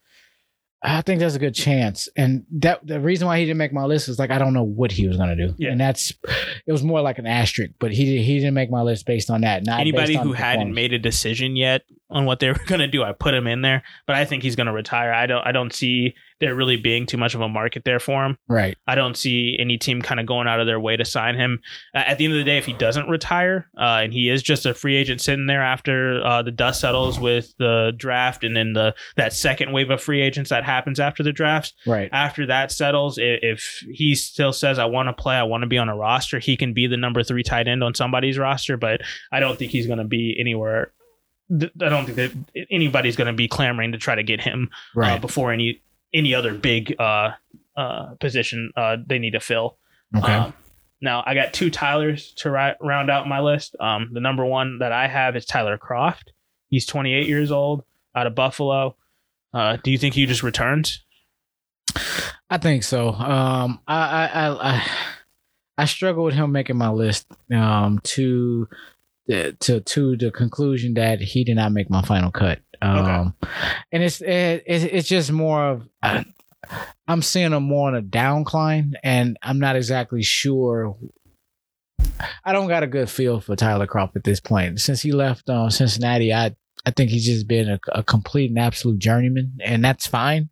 I think there's a good chance. And that the reason why he didn't make my list is, like, I don't know what he was going to do. Yeah. And it was more like an asterisk, but he didn't make my list based on that. Not anybody who hadn't made a decision yet on what they were going to do, I put him in there, but I think he's going to retire. I don't see there really being too much of a market there for him. Right. I don't see any team kind of going out of their way to sign him. At the end of the day, if he doesn't retire, and he is just a free agent sitting there after the dust settles with the draft, and then that second wave of free agents that happens after the drafts. Right. After that settles, if he still says, I want to play, I want to be on a roster, he can be the number 3 tight end on somebody's roster, but I don't think he's going to be anywhere. I don't think that anybody's going to be clamoring to try to get him before any other big position they need to fill. Okay. Now I got two Tylers to round out my list. The number one that I have is Tyler Kroft. He's 28 years old, out of Buffalo. Do you think he just returns? I think so. I struggle with him making my list to the conclusion that he did not make my final cut. Okay. And it's just more of I'm seeing him more on a downcline, and I'm not exactly sure. I don't got a good feel for Tyler Kroft at this point. Since he left Cincinnati, I think he's just been a complete and absolute journeyman, and that's fine.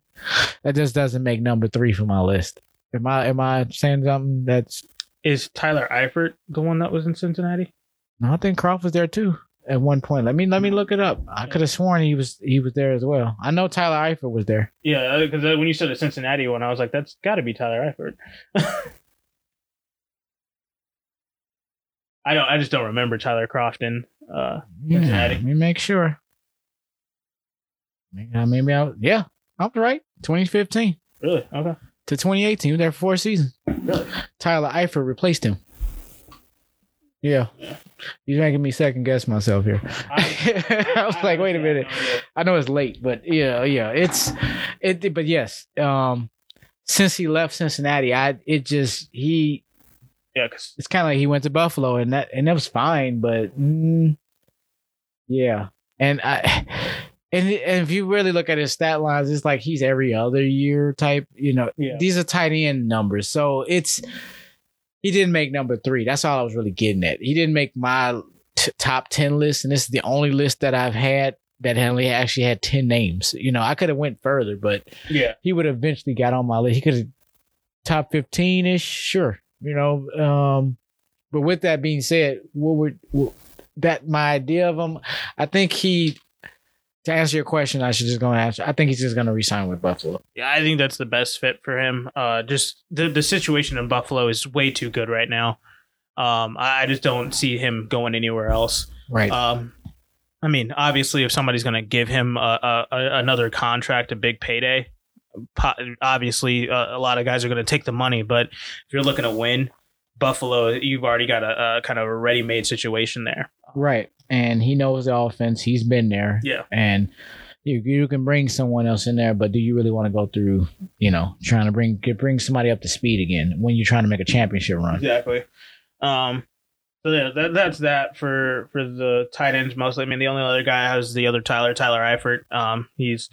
That just doesn't make number 3 for my list. Am I saying something that's... Is Tyler Eifert the one that was in Cincinnati? No, I think Kroft was there too at one point. Let me look it up. I could have sworn he was there as well. I know Tyler Eifert was there. Yeah, because when you said the Cincinnati one, I was like, that's got to be Tyler Eifert. I just don't remember Tyler Kroft in Cincinnati. Let me make sure. Maybe I'm right. 2015. Really? Okay. To 2018, he was there for 4 seasons. Really? Tyler Eifert replaced him. Yeah. You're making me second guess myself here. I was like, wait a minute. I know it's late, but yeah. But yes. Since he left Cincinnati, cause it's kind of like he went to Buffalo, and that was fine, but yeah. And if you really look at his stat lines, it's like he's every other year type. These are tight end numbers, so it's. He didn't make number 3. That's all I was really getting at. He didn't make my top 10 list, and this is the only list that I've had that only actually had 10 names. I could have went further, but he would have eventually got on my list. He could have top 15-ish, sure. But with that being said, my idea of him, I think he... To answer your question, I think he's just going to resign with Buffalo. Yeah, I think that's the best fit for him. Just the situation in Buffalo is way too good right now. I just don't see him going anywhere else. Right. Obviously, if somebody's going to give him another contract, a big payday, obviously a lot of guys are going to take the money. But if you're looking to win, Buffalo, you've already got a kind of a ready-made situation there. Right. And he knows the offense. He's been there. Yeah. And you can bring someone else in there, but do you really want to go through, trying to bring somebody up to speed again when you're trying to make a championship run? Exactly. So yeah, that's that for the tight ends mostly. The only other guy has the other Tyler Eifert. He's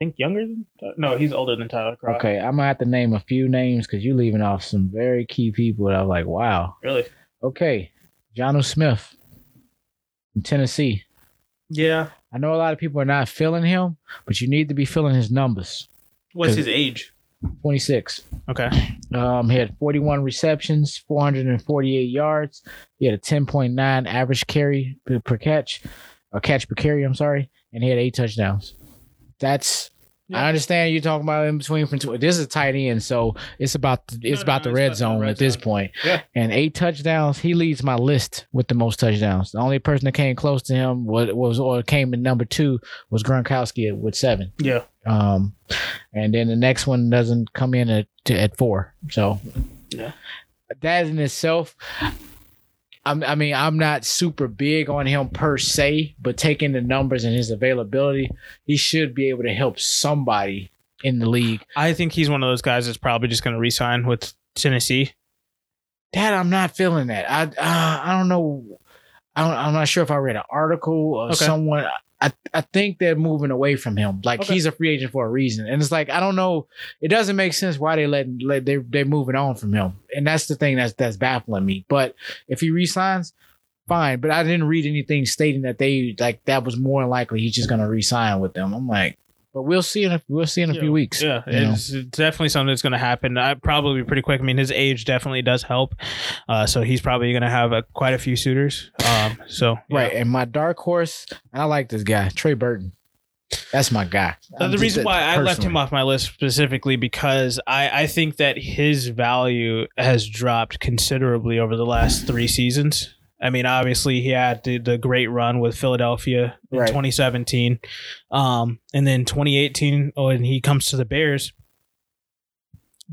younger than... No, he's older than Tyler Kroft. Okay, I'm gonna have to name a few names because you're leaving off some very key people that I was like, wow. Really? Okay, Jonnu Smith. In Tennessee. Yeah. I know a lot of people are not feeling him, but you need to be feeling his numbers. What's his age? 26. Okay. He had 41 receptions, 448 yards. He had a 10.9 average carry per catch, or catch per carry, and he had 8 touchdowns. That's Yeah. I understand you talking about in between. This is a tight end, so it's about the red zone at this point. Yeah. And 8 touchdowns, he leads my list with the most touchdowns. The only person that came close to him or came in number 2 was Gronkowski with 7. Yeah. And then the next one doesn't come in at 4. So yeah, that in itself. I'm not super big on him per se, but taking the numbers and his availability, he should be able to help somebody in the league. I think he's one of those guys that's probably just going to re-sign with Tennessee. That I'm not feeling that. I don't know. I'm not sure if I read an article or someone. I think they're moving away from him. Like he's a free agent for a reason, and it's like I don't know. It doesn't make sense why they're moving on from him, and that's the thing that's baffling me. But if he resigns, fine. But I didn't read anything stating that they that was more likely he's just gonna resign with them. I'm like, but we'll see in a few weeks. Yeah, it's definitely something that's gonna happen. Probably pretty quick. I mean, his age definitely does help. So he's probably gonna have quite a few suitors. Right, and my dark horse, I like this guy, Trey Burton. That's my guy. The reason why I left him off my list specifically because I think that his value has dropped considerably over the last 3 seasons. I mean, obviously, he had the great run with Philadelphia in 2017. And then 2018, when he comes to the Bears,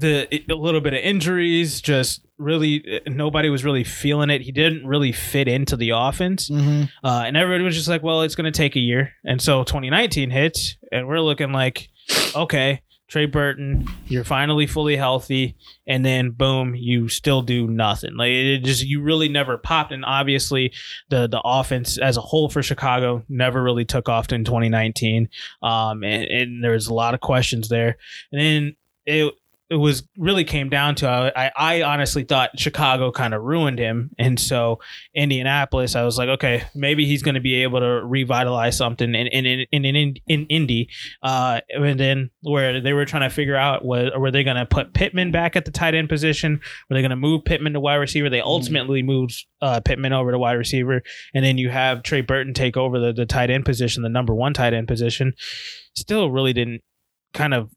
a little bit of injuries, just really nobody was really feeling it. He didn't really fit into the offense. Mm-hmm. And everybody was just like, well, it's going to take a year. And so 2019 hits, and we're looking like, okay, Trey Burton, you're finally fully healthy, and then boom, you still do nothing. Like it just, you really never popped, and obviously the offense as a whole for Chicago never really took off in 2019. And there was a lot of questions there, and then it was really came down to I honestly thought Chicago kind of ruined him, and so Indianapolis, I was like, okay, maybe he's going to be able to revitalize something in Indy, and then where they were trying to figure out were they going to put Pittman back at the tight end position? Were they going to move Pittman to wide receiver? They ultimately moved Pittman over to wide receiver, and then you have Trey Burton take over the tight end position, the number 1 tight end position. Still, really didn't kind of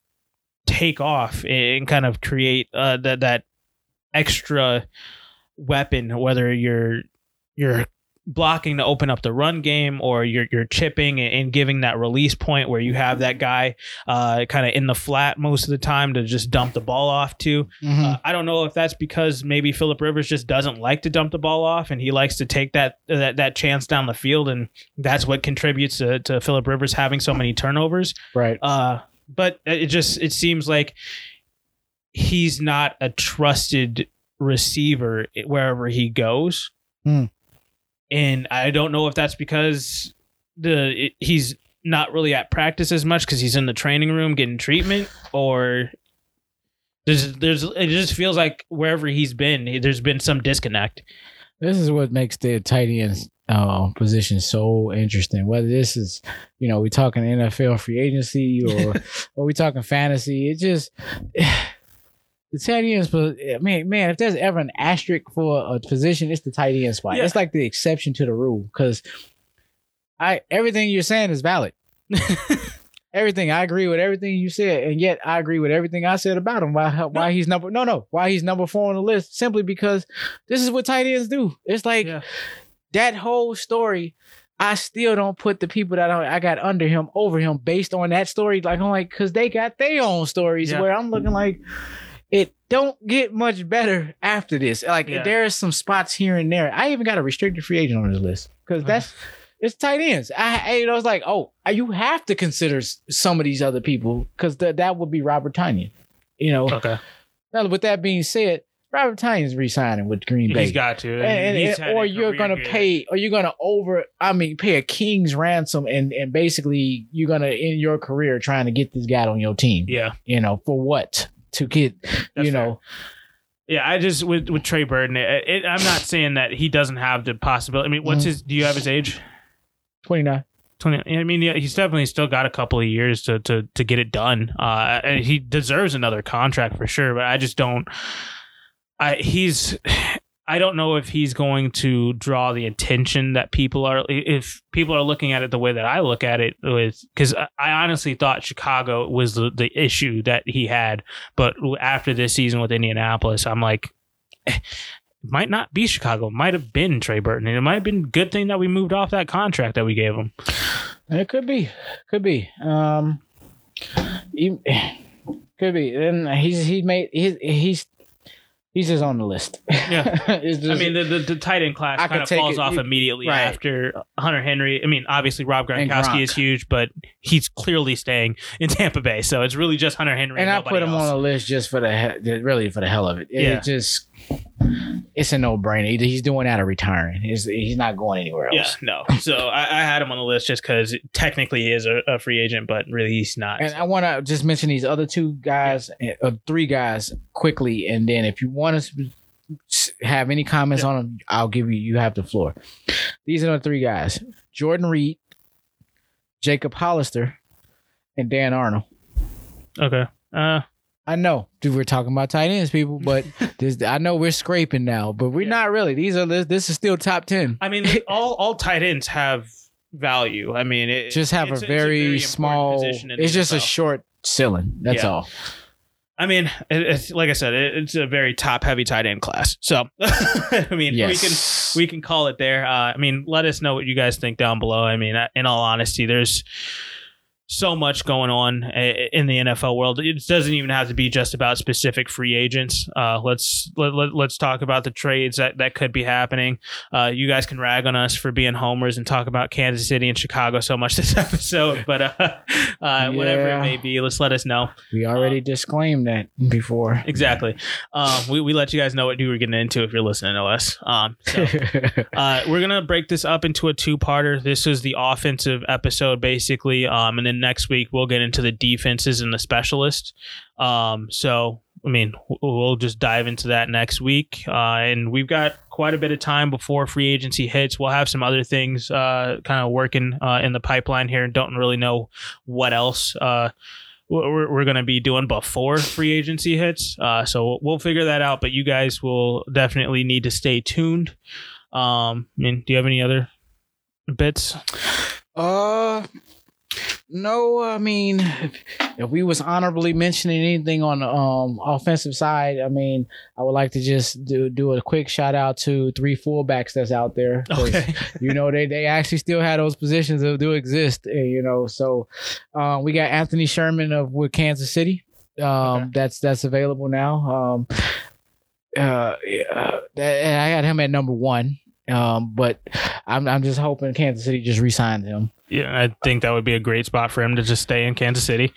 take off and kind of create that extra weapon, whether you're blocking to open up the run game or you're chipping and giving that release point where you have that guy kind of in the flat most of the time to just dump the ball off to. Mm-hmm. I don't know if that's because maybe Phillip Rivers just doesn't like to dump the ball off and he likes to take that chance down the field, and that's what contributes to Phillip Rivers having so many turnovers. Right. But it seems like he's not a trusted receiver wherever he goes. Mm. And I don't know if that's because he's not really at practice as much because he's in the training room getting treatment, or it just feels like wherever he's been, there's been some disconnect. This is what makes the tight ends position so interesting. Whether this is, we're talking NFL free agency or we're talking fantasy, the tight ends. Man, if there's ever an asterisk for a position, it's the tight end spot. Yeah. It's like the exception to the rule because everything you're saying is valid. Everything. I agree with everything you said, and yet I agree with everything I said about him. Why he's number 4 on the list? Simply because this is what tight ends do. It's like that whole story. I still don't put the people that I got under him over him based on that story. Like I'm like, because they got their own stories where I'm looking like it don't get much better after this. Like there are some spots here and there. I even got a restricted free agent on this list because that's. It's tight ends. I was like, oh, you have to consider some of these other people because that would be Robert Tonyan. Okay. Now, with that being said, Robert Tonyan's re-signing with Green Bay. He's got to. Or you're gonna pay a king's ransom and basically you're gonna end your career trying to get this guy on your team. Yeah. For what? To get That's fair. Yeah, I just with Trey Burton, I'm not saying that he doesn't have the possibility. I mean, what's his? Do you have his age? 29. I mean, yeah, he's definitely still got a couple of years to get it done. And he deserves another contract for sure. But I just don't. I don't know if he's going to draw the attention that people are, if people are looking at it the way that I look at it with, because I honestly thought Chicago was the issue that he had. But after this season with Indianapolis, I'm like, it might not be Chicago. It might have been Trey Burton. And it might have been a good thing that we moved off that contract that we gave him. It could be. Could be. Could be. And he's just on the list. Yeah. I mean, the tight end class kind of falls off immediately after Hunter Henry. I mean, obviously, Rob Gronkowski is huge, but he's clearly staying in Tampa Bay. So it's really just Hunter Henry. And I put him on the list just for the hell of it. It's a no-brainer. He's doing that or retiring. He's not going anywhere else. Yeah, no. So I had him on the list just because technically he is a free agent, but really he's not. And I want to just mention these other two guys, or three guys quickly, and then if you want to have any comments on them, I'll give you have the floor. These are the three guys: Jordan Reed, Jacob Hollister, and Dan Arnold. Okay. I know, dude, we're talking about tight ends, people, but I know we're scraping now, but we're not really. This is still top 10. I mean, all tight ends have value. I mean, it's a very small. It's just a short ceiling. That's all. I mean, it's, like I said, it's a very top-heavy tight end class. So, I mean, we can call it there. I mean, let us know what you guys think down below. I mean, in all honesty, there's so much going on in the NFL world. It doesn't even have to be just about specific free agents. Let's talk about the trades that could be happening. You guys can rag on us for being homers and talk about Kansas City and Chicago so much this episode, but whatever it may be, let us know. We already disclaimed that before. Exactly. We let you guys know what you were getting into if you're listening to us. We're gonna break this up into a two-parter. This is the offensive episode basically, and then next week we'll get into the defenses and the specialists. So I mean, we'll just dive into that next week, and we've got quite a bit of time before free agency hits. We'll have some other things kind of working in the pipeline here, and don't really know what else we're going to be doing before free agency hits, so we'll figure that out, but you guys will definitely need to stay tuned. I mean, do you have any other bits? No, I mean, if we was honorably mentioning anything on the offensive side, I mean, I would like to just do a quick shout out to three fullbacks that's out there. Okay. You know, they actually still have those positions that do exist, you know. So we got Anthony Sherman with Kansas City. That's available now. I got him at number one. But I'm just hoping Kansas City just re-signs him. Yeah, I think that would be a great spot for him to just stay in Kansas City.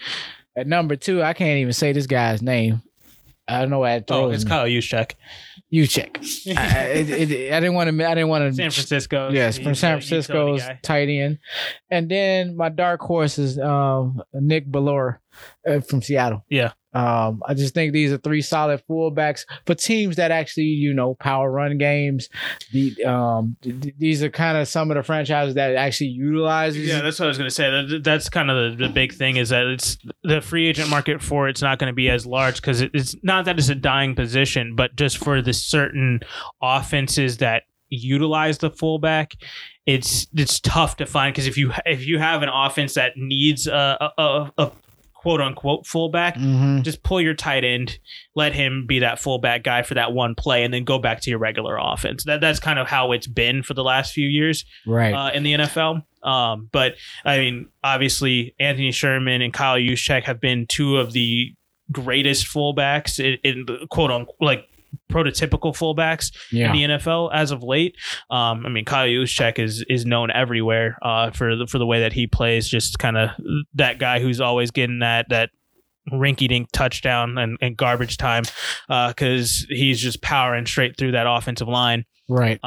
At number two, I can't even say this guy's name. I don't know why I told him. It's Kyle Juszczyk. I didn't want to. San Francisco. Yes, from San Francisco's tight end. And then my dark horse is Nick Bellore from Seattle. Yeah. I just think these are three solid fullbacks for teams that actually, you know, power run games. These are kind of some of the franchises that actually utilize these. Yeah, that's what I was going to say. That's kind of the big thing, is that it's the free agent market for it's not going to be as large, because it's not that it's a dying position, but just for the certain offenses that utilize the fullback, it's tough to find, because if you have an offense that needs a quote unquote fullback, just pull your tight end, let him be that fullback guy for that one play, and then go back to your regular offense. That's kind of how it's been for the last few years, right? In the NFL. But I mean, obviously, Anthony Sherman and Kyle Juszczyk have been two of the greatest fullbacks in quote unquote, like, prototypical fullbacks in the NFL as of late. I mean, Kyle Juszczyk is known everywhere for the way that he plays, just kind of that guy who's always getting that rinky-dink touchdown and garbage time, because he's just powering straight through that offensive line. Right.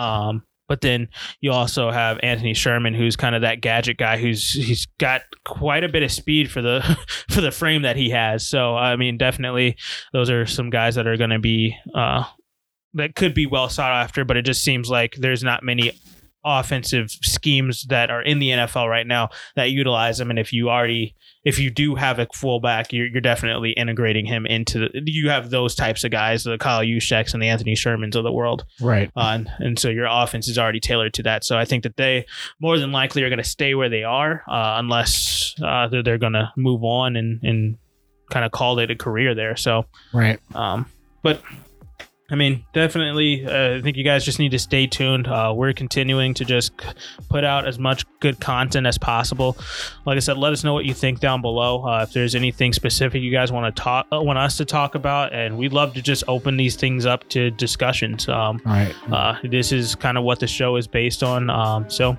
But then you also have Anthony Sherman, who's kind of that gadget guy, he's got quite a bit of speed for the frame that he has. So I mean, definitely those are some guys that are going to be that could be well sought after. But it just seems like there's not many offensive schemes that are in the NFL right now that utilize them. And if you already if you do have a fullback, you're definitely integrating him into the, you have those types of guys, the Kyle Juszczyks and the Anthony Shermans of the world. Right. And so your offense is already tailored to that. So I think that they more than likely are going to stay where they are unless they're going to move on and kind of call it a career there. So, right. But I mean, definitely, I think you guys just need to stay tuned. We're continuing to just put out as much good content as possible. Like I said, let us know what you think down below. If there's anything specific you guys want us to talk about, and we'd love to just open these things up to discussions. Right. This is kind of what the show is based on. So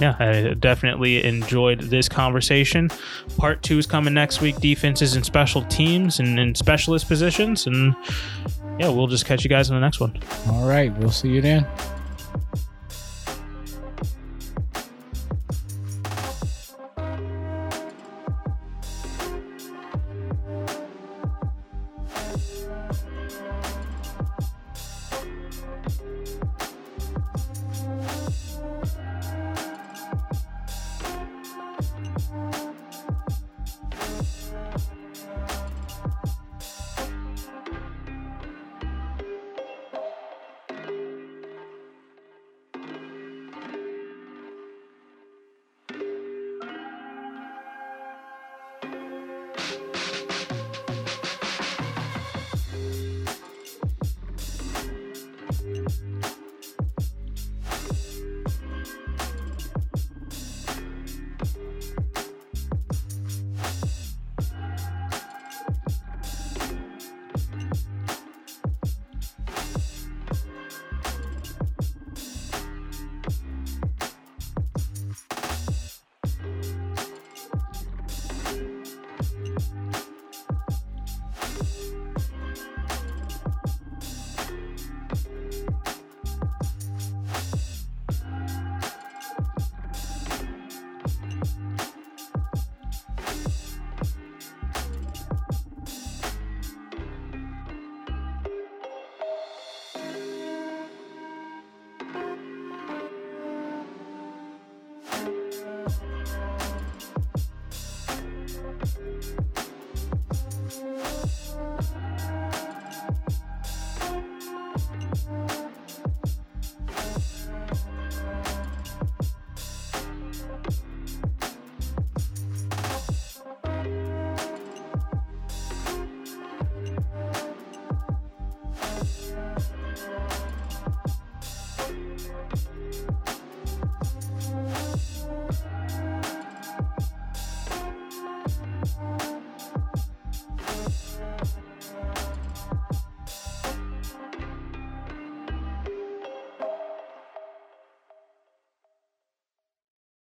yeah, I definitely enjoyed this conversation. Part 2 is coming next week, defenses and special teams and specialist positions, and yeah, we'll just catch you guys in the next one. All right. We'll see you then.